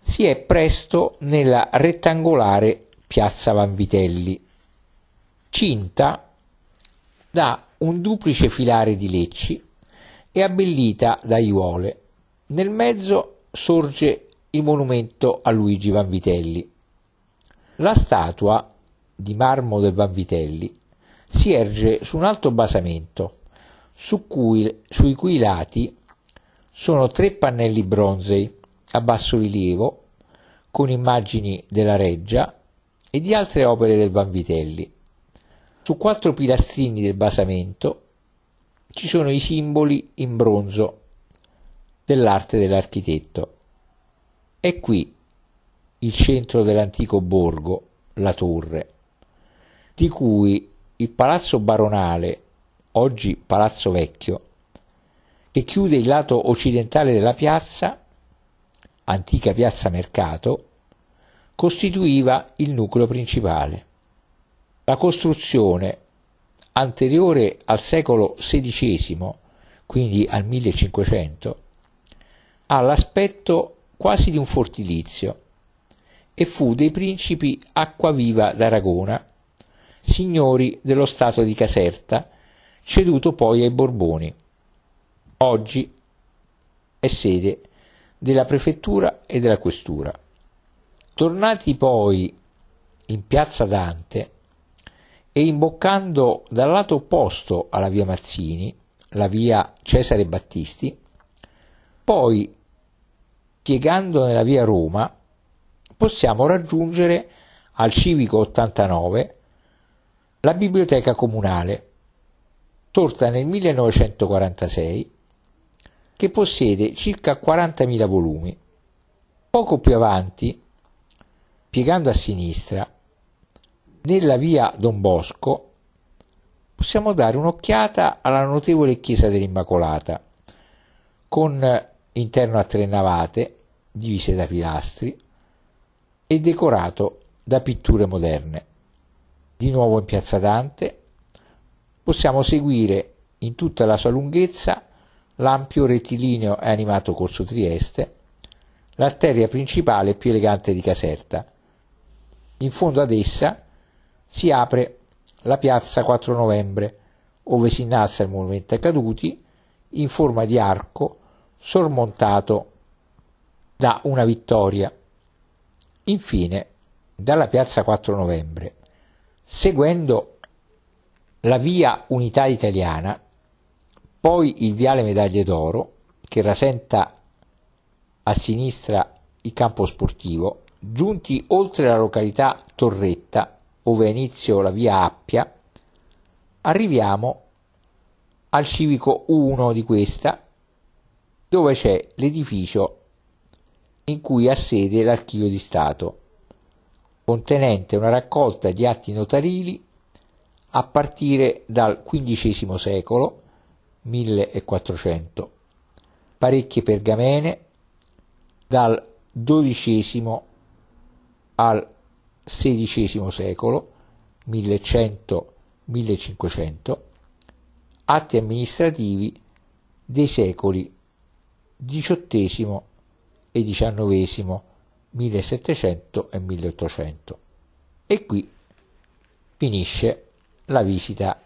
si è presto nella rettangolare Piazza Vanvitelli, cinta da un duplice filare di lecci e abbellita da aiuole. Nel mezzo sorge il monumento a Luigi Vanvitelli. La statua di marmo del Vanvitelli si erge su un alto basamento, sui cui lati sono tre pannelli bronzei a bassorilievo con immagini della Reggia e di altre opere del Vanvitelli. Su quattro pilastrini del basamento ci sono i simboli in bronzo dell'arte dell'architetto. È qui il centro dell'antico borgo, la torre, di cui il palazzo baronale, oggi Palazzo Vecchio, che chiude il lato occidentale della piazza, antica piazza Mercato, costituiva il nucleo principale. La costruzione, anteriore al secolo XVI, quindi al 1500, ha l'aspetto quasi di un fortilizio e fu dei principi Acquaviva d'Aragona, signori dello stato di Caserta, ceduto poi ai Borboni. Oggi è sede della prefettura e della questura. Tornati poi in piazza Dante e imboccando dal lato opposto alla via Mazzini, la via Cesare Battisti, poi piegando nella via Roma, possiamo raggiungere al civico 89 la biblioteca comunale, sorta nel 1946, che possiede circa 40.000 volumi. Poco più avanti, piegando a sinistra, nella via Don Bosco, possiamo dare un'occhiata alla notevole chiesa dell'Immacolata, con interno a tre navate, divise da pilastri, e decorato da pitture moderne. Di nuovo in piazza Dante, possiamo seguire in tutta la sua lunghezza l'ampio rettilineo e animato corso Trieste, l'arteria principale più elegante di Caserta. In fondo ad essa si apre la piazza 4 novembre, ove si innalza il monumento ai caduti in forma di arco sormontato da una vittoria. Infine, dalla piazza 4 novembre, seguendo la via Unità Italiana, poi il viale Medaglie d'Oro, che rasenta a sinistra il campo sportivo, giunti oltre la località Torretta, ove ha inizio la via Appia, arriviamo al civico 1 di questa, dove c'è l'edificio in cui ha sede l'Archivio di Stato, contenente una raccolta di atti notarili a partire dal XV secolo, 1400, parecchie pergamene dal XII al XVI secolo, 1100-1500, atti amministrativi dei secoli XVIII e XIX, 1700 e 1800. E qui finisce la visita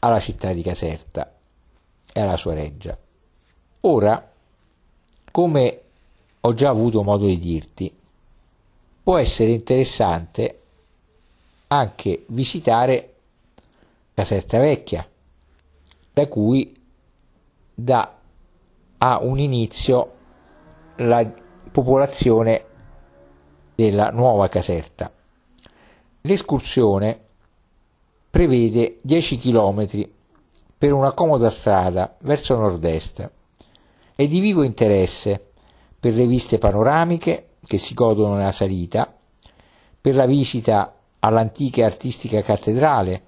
alla città di Caserta e alla sua reggia. Ora, come ho già avuto modo di dirti, può essere interessante anche visitare Caserta Vecchia, da cui ha un inizio la popolazione della nuova Caserta. L'escursione prevede 10 km per una comoda strada verso nord-est. È di vivo interesse per le viste panoramiche che si godono nella salita, per la visita all'antica e artistica cattedrale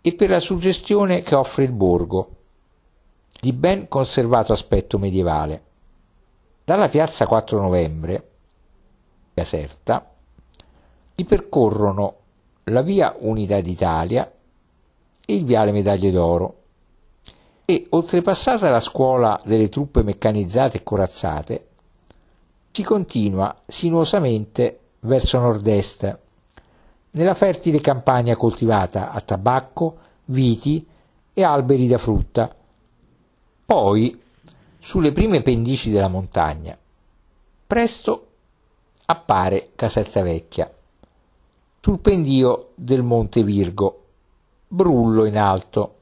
e per la suggestione che offre il borgo, di ben conservato aspetto medievale. Dalla piazza 4 novembre, Caserta, si percorrono la via Unità d'Italia e il viale Medaglie d'Oro e, oltrepassata la scuola delle truppe meccanizzate e corazzate, si continua sinuosamente verso nord-est, nella fertile campagna coltivata a tabacco, viti e alberi da frutta. Poi, sulle prime pendici della montagna, presto appare Caserta Vecchia, sul pendio del Monte Virgo, brullo in alto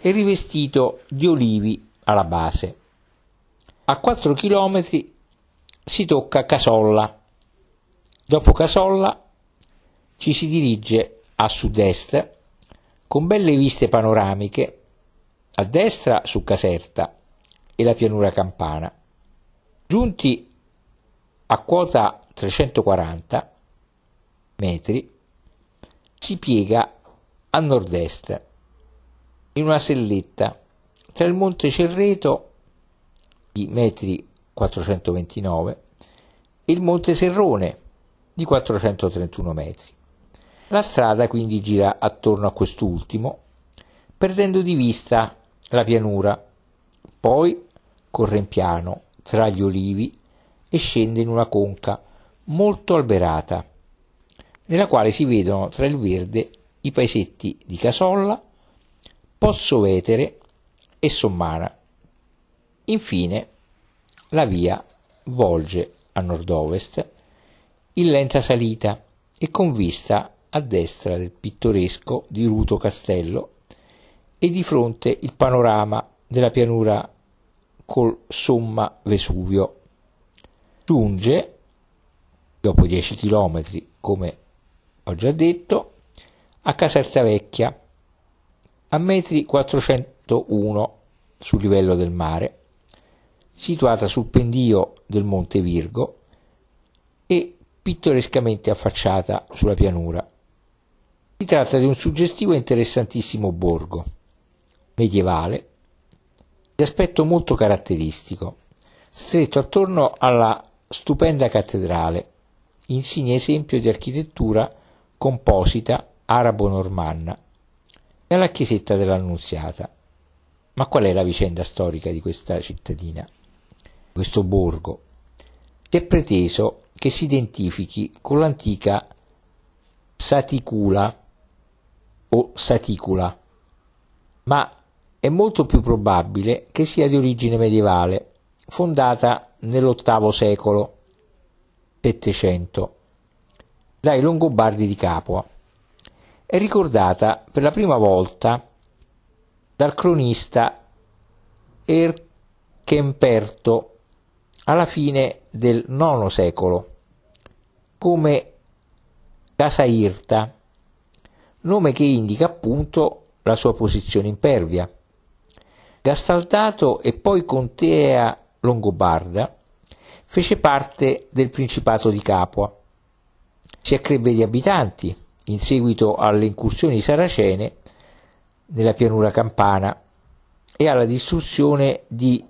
e rivestito di olivi alla base. A 4 chilometri si tocca Casolla. Dopo Casolla ci si dirige a sud-est, con belle viste panoramiche, a destra su Caserta e la pianura campana. Giunti a quota 340 metri, si piega a nord-est, in una selletta tra il monte Cerreto di metri 429 e il monte Serrone di 431 metri. La strada quindi gira attorno a quest'ultimo, perdendo di vista la pianura, poi corre in piano tra gli olivi e scende in una conca molto alberata, nella quale si vedono tra il verde i paesetti di Casolla, Pozzovetere e Sommana. Infine la via volge a nord-ovest in lenta salita e con vista a destra del pittoresco di Ruto Castello e di fronte il panorama della pianura col somma Vesuvio. Giunge, dopo 10 chilometri, come ho già detto, a Caserta Vecchia, a metri 401 sul livello del mare, situata sul pendio del Monte Virgo e pittorescamente affacciata sulla pianura. Si tratta di un suggestivo e interessantissimo borgo medievale di aspetto molto caratteristico, stretto attorno alla stupenda cattedrale, insigne esempio di architettura composita arabo-normanna, e alla chiesetta dell'Annunziata. Ma qual è la vicenda storica di questa cittadina, di questo borgo? Si è preteso che si identifichi con l'antica Saticula o Saticula, ma è molto più probabile che sia di origine medievale, fondata nell'VIII secolo (700) dai Longobardi di Capua. È ricordata per la prima volta dal cronista Erchemperto alla fine del IX secolo come Casairta, nome che indica appunto la sua posizione impervia. Gastaldato e poi contea longobarda, fece parte del Principato di Capua. Si accrebbe di abitanti in seguito alle incursioni saracene nella pianura campana e alla distruzione di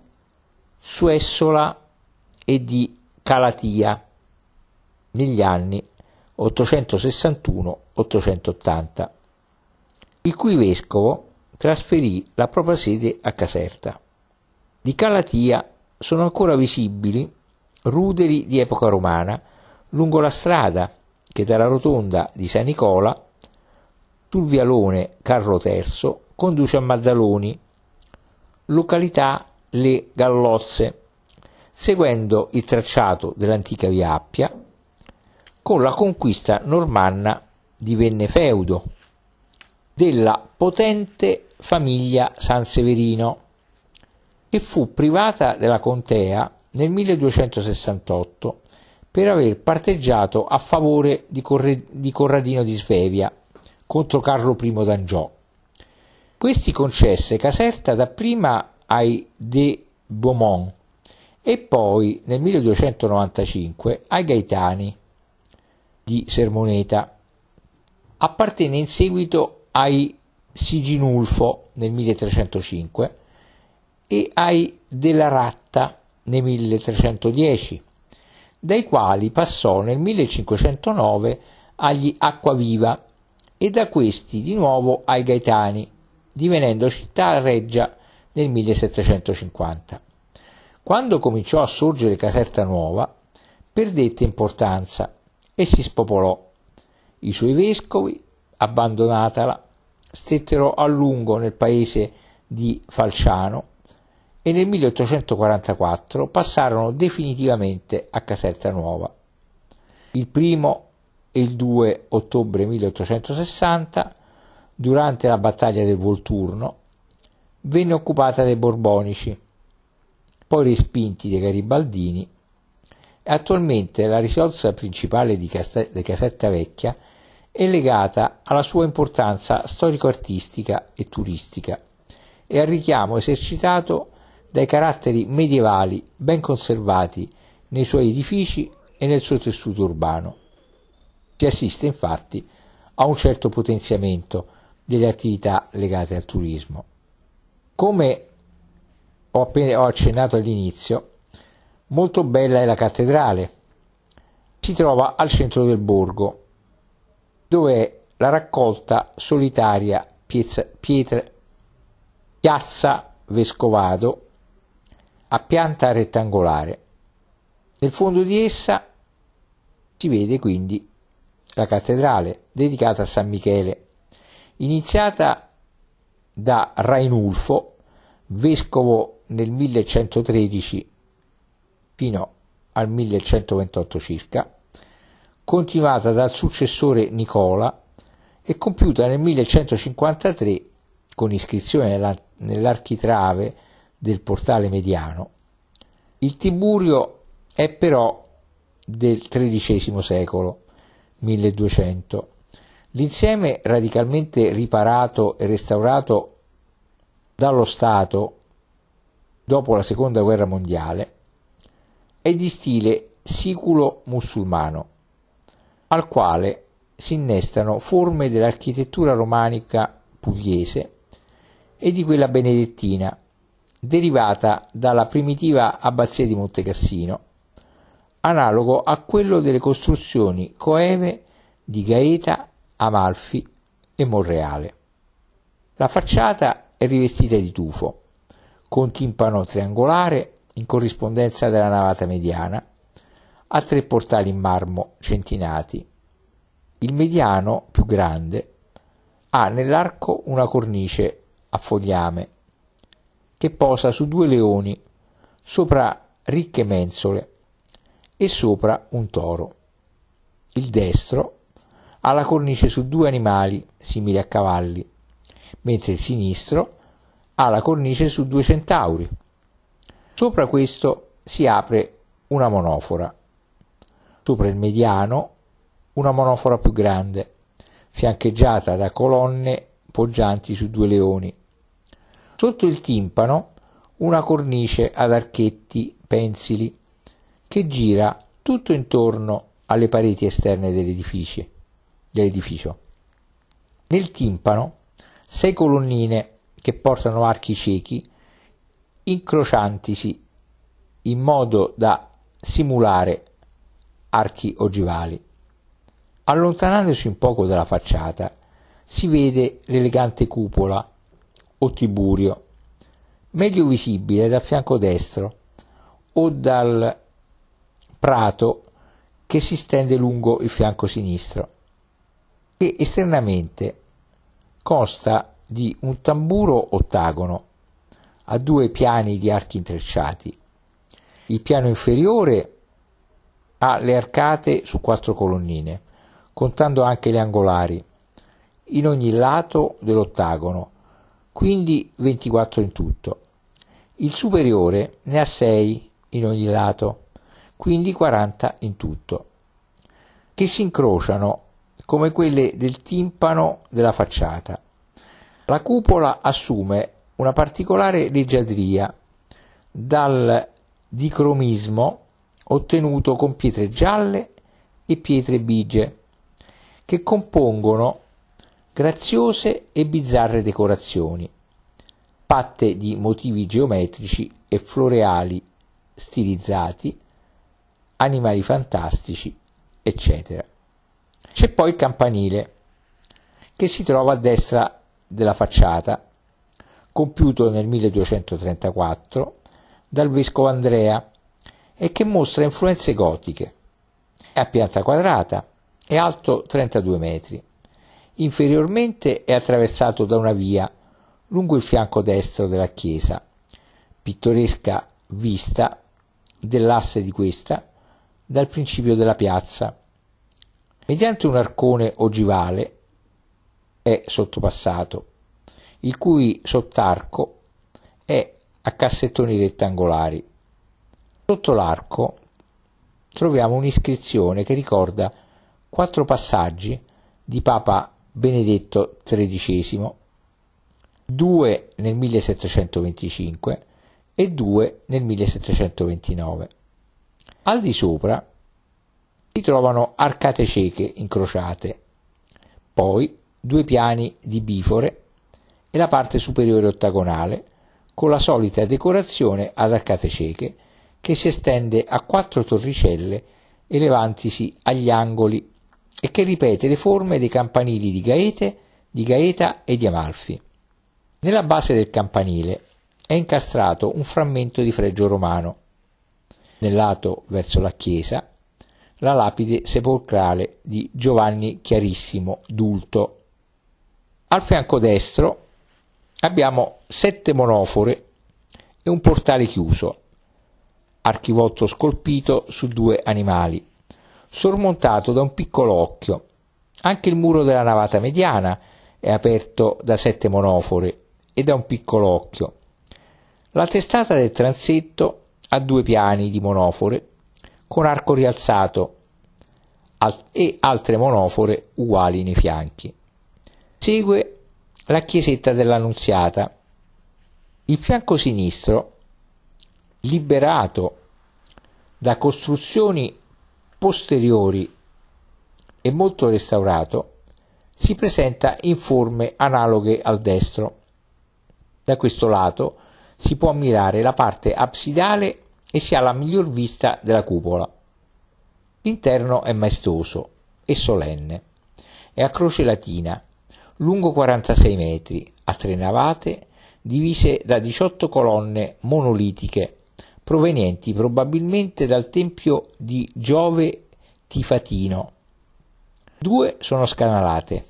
Suessola e di Calatia negli anni 861-880, il cui vescovo trasferì la propria sede a Caserta. Di Calatia sono ancora visibili ruderi di epoca romana lungo la strada che dalla rotonda di San Nicola sul vialone Carlo III conduce a Maddaloni, località le Gallozze, seguendo il tracciato dell'antica via Appia. Con la conquista normanna divenne feudo della potente famiglia Sanseverino, che fu privata della contea nel 1268 per aver parteggiato a favore di Corradino di Svevia contro Carlo I d'Angiò. Questi concesse Caserta dapprima ai De Beaumont e poi nel 1295 ai Gaetani di Sermoneta. Appartenne in seguito ai Siginulfo nel 1305 e ai Della Ratta nel 1310, dai quali passò nel 1509 agli Acquaviva e da questi di nuovo ai Gaetani, divenendo città reggia nel 1750. Quando cominciò a sorgere Caserta Nuova, perdette importanza e si spopolò. I suoi vescovi, abbandonatala, stettero a lungo nel paese di Falciano e nel 1844 passarono definitivamente a Caserta Nuova. Il 1 e il 2 ottobre 1860, durante la battaglia del Volturno, venne occupata dai Borbonici, poi respinti dai Garibaldini. Attualmente la risorsa principale di Caserta Vecchia è legata alla sua importanza storico-artistica e turistica e al richiamo esercitato dai caratteri medievali ben conservati nei suoi edifici e nel suo tessuto urbano. Si assiste infatti a un certo potenziamento delle attività legate al turismo. Come ho accennato all'inizio, molto bella è la cattedrale. Si trova al centro del borgo, dove è la raccolta solitaria Piazza Vescovado a pianta rettangolare. Nel fondo di essa si vede quindi la cattedrale dedicata a San Michele, iniziata da Rainulfo, vescovo nel 1113 fino al 1128 circa, continuata dal successore Nicola e compiuta nel 1153 con iscrizione nell'architrave del portale mediano. Il Tiburio è però del XIII secolo, 1200. L'insieme radicalmente riparato e restaurato dallo Stato dopo la Seconda Guerra Mondiale è di stile siculo-musulmano, al quale si innestano forme dell'architettura romanica pugliese e di quella benedettina, derivata dalla primitiva abbazia di Montecassino, analogo a quello delle costruzioni coeve di Gaeta, Amalfi e Monreale. La facciata è rivestita di tufo, con timpano triangolare in corrispondenza della navata mediana, ha 3 portali in marmo centinati. Il mediano, più grande, ha nell'arco una cornice a fogliame che posa su 2 leoni, sopra ricche mensole e sopra un toro. Il destro ha la cornice su 2 animali simili a cavalli, mentre il sinistro ha la cornice su 2 centauri. Sopra questo si apre una monofora. Sopra il mediano una monofora più grande, fiancheggiata da colonne poggianti su 2 leoni. Sotto il timpano una cornice ad archetti pensili che gira tutto intorno alle pareti esterne dell'edificio. Nel timpano 6 colonnine che portano archi ciechi incrociantisi in modo da simulare archi ogivali. Allontanandosi un poco dalla facciata si vede l'elegante cupola o tiburio, meglio visibile dal fianco destro o dal prato che si stende lungo il fianco sinistro, che esternamente consta di un tamburo ottagono a due piani di archi intrecciati. Il piano inferiore ha le arcate su 4 colonnine, contando anche le angolari, in ogni lato dell'ottagono, quindi 24 in tutto. Il superiore ne ha 6 in ogni lato, quindi 40 in tutto, che si incrociano come quelle del timpano della facciata. La cupola assume una particolare leggiadria dal dicromismo ottenuto con pietre gialle e pietre bigie, che compongono graziose e bizzarre decorazioni, patte di motivi geometrici e floreali stilizzati, animali fantastici, eccetera. C'è poi il campanile, che si trova a destra della facciata, compiuto nel 1234 dal vescovo Andrea e che mostra influenze gotiche. È a pianta quadrata, è alto 32 metri. Inferiormente è attraversato da una via lungo il fianco destro della chiesa, pittoresca vista dell'asse di questa dal principio della piazza. Mediante un arcone ogivale è sottopassato, il cui sottarco è a cassettoni rettangolari. Sotto l'arco troviamo un'iscrizione che ricorda 4 passaggi di Papa Benedetto XIII, 2 nel 1725 e 2 nel 1729. Al di sopra si trovano arcate cieche incrociate, poi 2 piani di bifore e la parte superiore ottagonale con la solita decorazione ad arcate cieche che si estende a 4 torricelle elevantisi agli angoli e che ripete le forme dei campanili di Gaeta e di Amalfi. Nella base del campanile è incastrato un frammento di fregio romano. Nel lato verso la chiesa, la lapide sepolcrale di Giovanni Chiarissimo Dulto. Al fianco destro abbiamo 7 monofore e un portale chiuso, archivotto scolpito su 2 animali, sormontato da un piccolo occhio. Anche il muro della navata mediana è aperto da 7 monofore e da un piccolo occhio. La testata del transetto ha 2 piani di monofore con arco rialzato e altre monofore uguali nei fianchi. Segue la chiesetta dell'Annunziata. Il fianco sinistro, liberato da costruzioni posteriori e molto restaurato, si presenta in forme analoghe al destro. Da questo lato si può ammirare la parte absidale e si ha la miglior vista della cupola. L'interno è maestoso e solenne. È a croce latina, lungo 46 metri, a 3 navate, divise da 18 colonne monolitiche, provenienti probabilmente dal tempio di Giove Tifatino. 2 sono scanalate,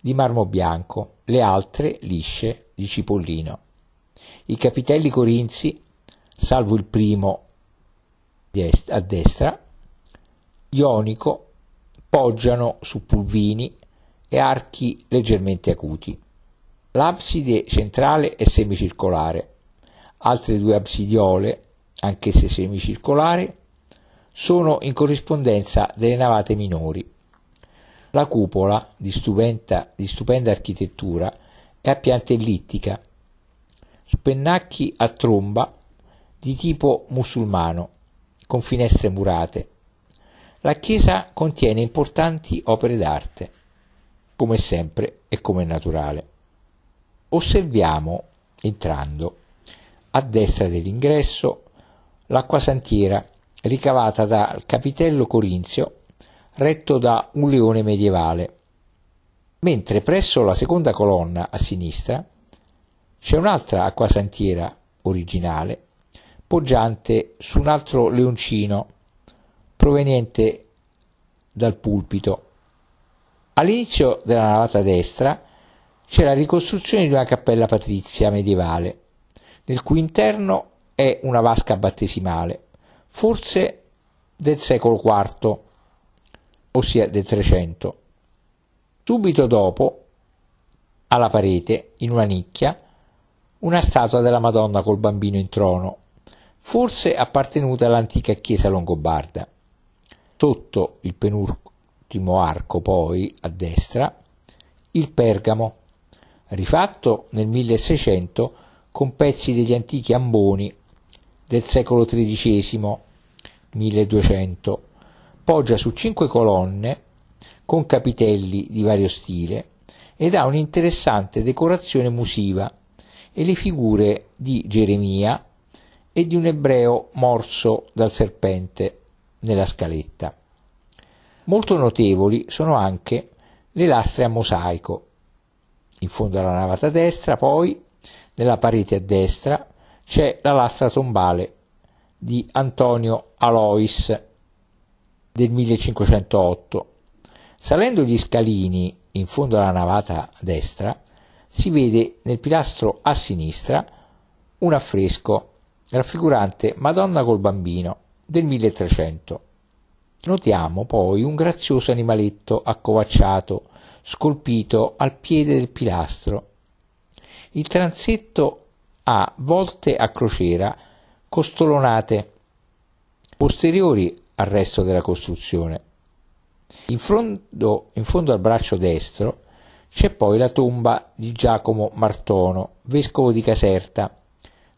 di marmo bianco, le altre lisce, di cipollino. I capitelli corinzi, salvo il primo a destra, ionico, poggiano su pulvini e archi leggermente acuti. L'abside centrale è semicircolare, altre 2 absidiole, anch'esse semicircolari, sono in corrispondenza delle navate minori. La cupola, di stupenda architettura, è a pianta ellittica, su pennacchi a tromba di tipo musulmano, con finestre murate. La chiesa contiene importanti opere d'arte, come sempre e come naturale. Osserviamo, entrando, a destra dell'ingresso, l'acquasantiera ricavata dal capitello corinzio retto da un leone medievale, mentre presso la seconda colonna a sinistra c'è un'altra acquasantiera originale poggiante su un altro leoncino proveniente dal pulpito. All'inizio della navata destra c'è la ricostruzione di una cappella patrizia medievale, nel cui interno è una vasca battesimale, forse del secolo IV, ossia del 300. Subito dopo, alla parete, in una nicchia, una statua della Madonna col bambino in trono, forse appartenuta all'antica chiesa longobarda. Sotto il penultimo arco, poi, a destra, il pergamo, rifatto nel 1600 con pezzi degli antichi amboni del secolo XIII, 1200, poggia su 5 colonne con capitelli di vario stile ed ha un'interessante decorazione musiva e le figure di Geremia e di un ebreo morso dal serpente nella scaletta. Molto notevoli sono anche le lastre a mosaico. In fondo alla navata destra, poi, nella parete a destra, c'è la lastra tombale di Antonio Alois del 1508. Salendo gli scalini in fondo alla navata destra, si vede nel pilastro a sinistra un affresco raffigurante Madonna col bambino del 1300. Notiamo poi un grazioso animaletto accovacciato scolpito al piede del pilastro. Il transetto ha volte a crociera costolonate, posteriori al resto della costruzione. In fondo al braccio destro c'è poi la tomba di Giacomo Martono, vescovo di Caserta,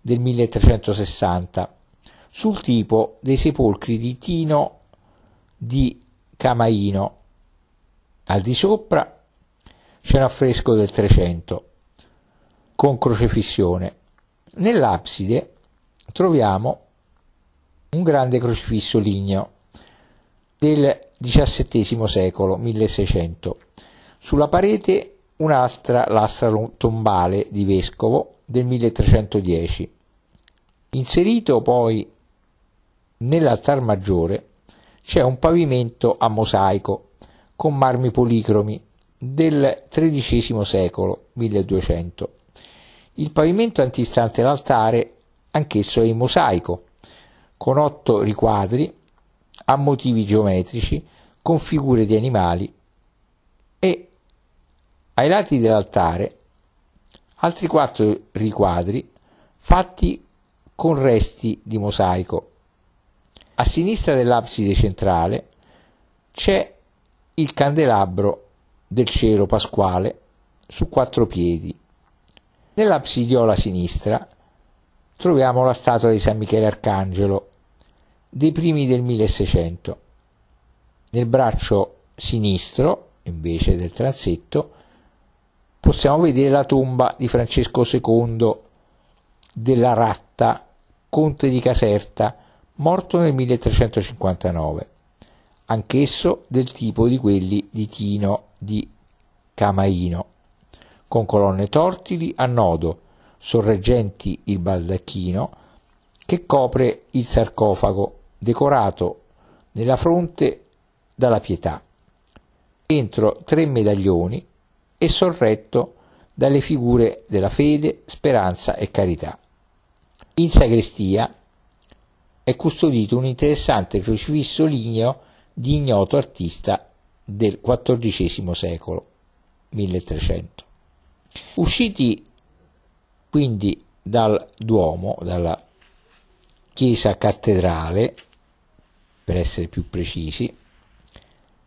del 1360, sul tipo dei sepolcri di Tino di Camaino. Al di sopra c'è un affresco del 300 con crocefissione. Nell'abside troviamo un grande crocifisso ligneo del XVII secolo, 1600. Sulla parete un'altra lastra tombale di vescovo del 1310. Inserito poi nell'altar maggiore c'è un pavimento a mosaico con marmi policromi del XIII secolo, 1200. Il pavimento antistante l'altare anch'esso è in mosaico, con 8 riquadri a motivi geometrici con figure di animali e ai lati dell'altare altri 4 riquadri fatti con resti di mosaico. A sinistra dell'abside centrale c'è il candelabro del cero pasquale su 4 piedi. Nell'absidiola sinistra troviamo la statua di San Michele Arcangelo dei primi del 1600. Nel braccio sinistro, invece del transetto, possiamo vedere la tomba di Francesco II della Ratta, conte di Caserta, morto nel 1359. Anch'esso del tipo di quelli di Tino di Camaino, con colonne tortili a nodo, sorreggenti il baldacchino che copre il sarcofago, decorato nella fronte dalla Pietà, entro 3 medaglioni e sorretto dalle figure della Fede, Speranza e Carità. In sagrestia è custodito un interessante crocifisso ligneo di ignoto artista del XIV secolo, 1300. Usciti quindi dal Duomo, dalla chiesa cattedrale, per essere più precisi,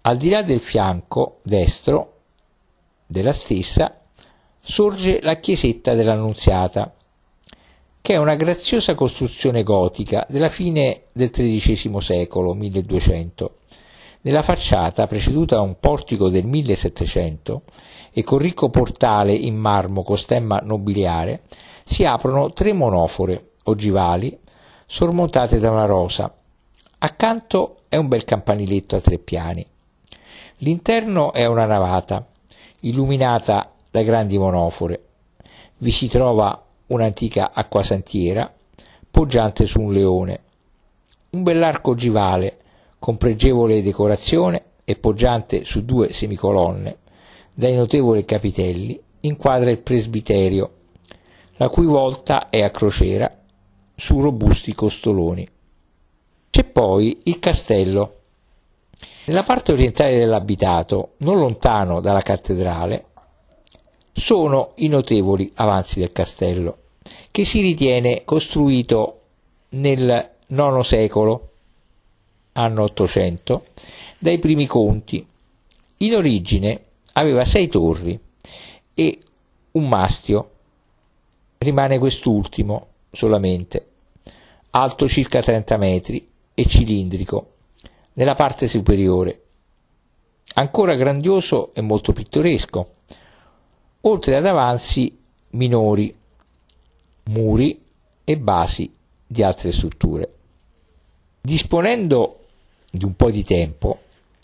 al di là del fianco destro della stessa sorge la chiesetta dell'Annunziata, che è una graziosa costruzione gotica della fine del XIII secolo, 1200. Nella facciata, preceduta da un portico del 1700 e con ricco portale in marmo con stemma nobiliare, si aprono 3 monofore ogivali sormontate da una rosa. Accanto è un bel campaniletto a 3 piani. L'interno è una navata, illuminata da grandi monofore. Vi si trova un'antica acquasantiera poggiante su un leone, un bell'arco ogivale con pregevole decorazione e poggiante su 2 semicolonne dai notevoli capitelli inquadra il presbiterio, la cui volta è a crociera su robusti costoloni. C'è poi il castello. Nella parte orientale dell'abitato, non lontano dalla cattedrale, sono i notevoli avanzi del castello, che si ritiene costruito nel IX secolo, anno 800, dai primi conti. In origine aveva 6 torri e un mastio, rimane quest'ultimo solamente, alto circa 30 metri e cilindrico nella parte superiore, ancora grandioso e molto pittoresco, oltre ad avanzi minori, muri e basi di altre strutture. Disponendo di un po' di tempo,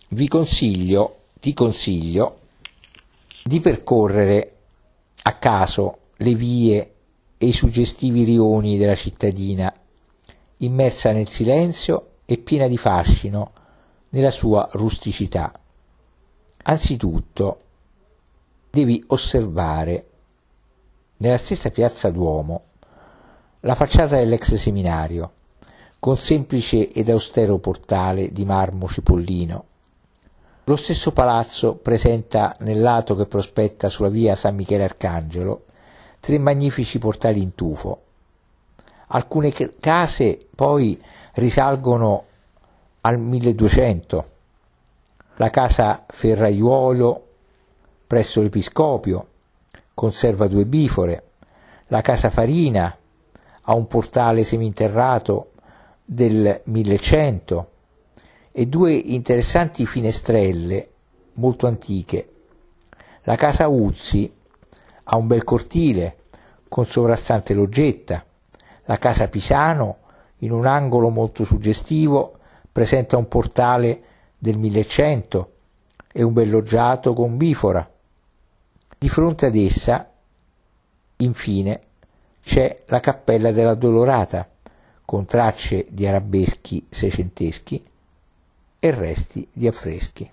ti consiglio di percorrere a caso le vie e i suggestivi rioni della cittadina, immersa nel silenzio e piena di fascino nella sua rusticità. Anzitutto devi osservare nella stessa piazza Duomo la facciata dell'ex seminario, con semplice ed austero portale di marmo cipollino. Lo stesso palazzo presenta nel lato che prospetta sulla via San Michele Arcangelo 3 magnifici portali in tufo. Alcune case poi risalgono al 1200, la casa Ferraiuolo presso l'Episcopio conserva 2 bifore, la casa Farina ha un portale seminterrato del 1100 e 2 interessanti finestrelle molto antiche, la casa Uzzi ha un bel cortile con sovrastante loggetta, la casa Pisano in un angolo molto suggestivo presenta un portale del 1100 e un bel loggiato con bifora. Di fronte ad essa, infine, c'è la cappella della Dolorata, con tracce di arabeschi seicenteschi e resti di affreschi.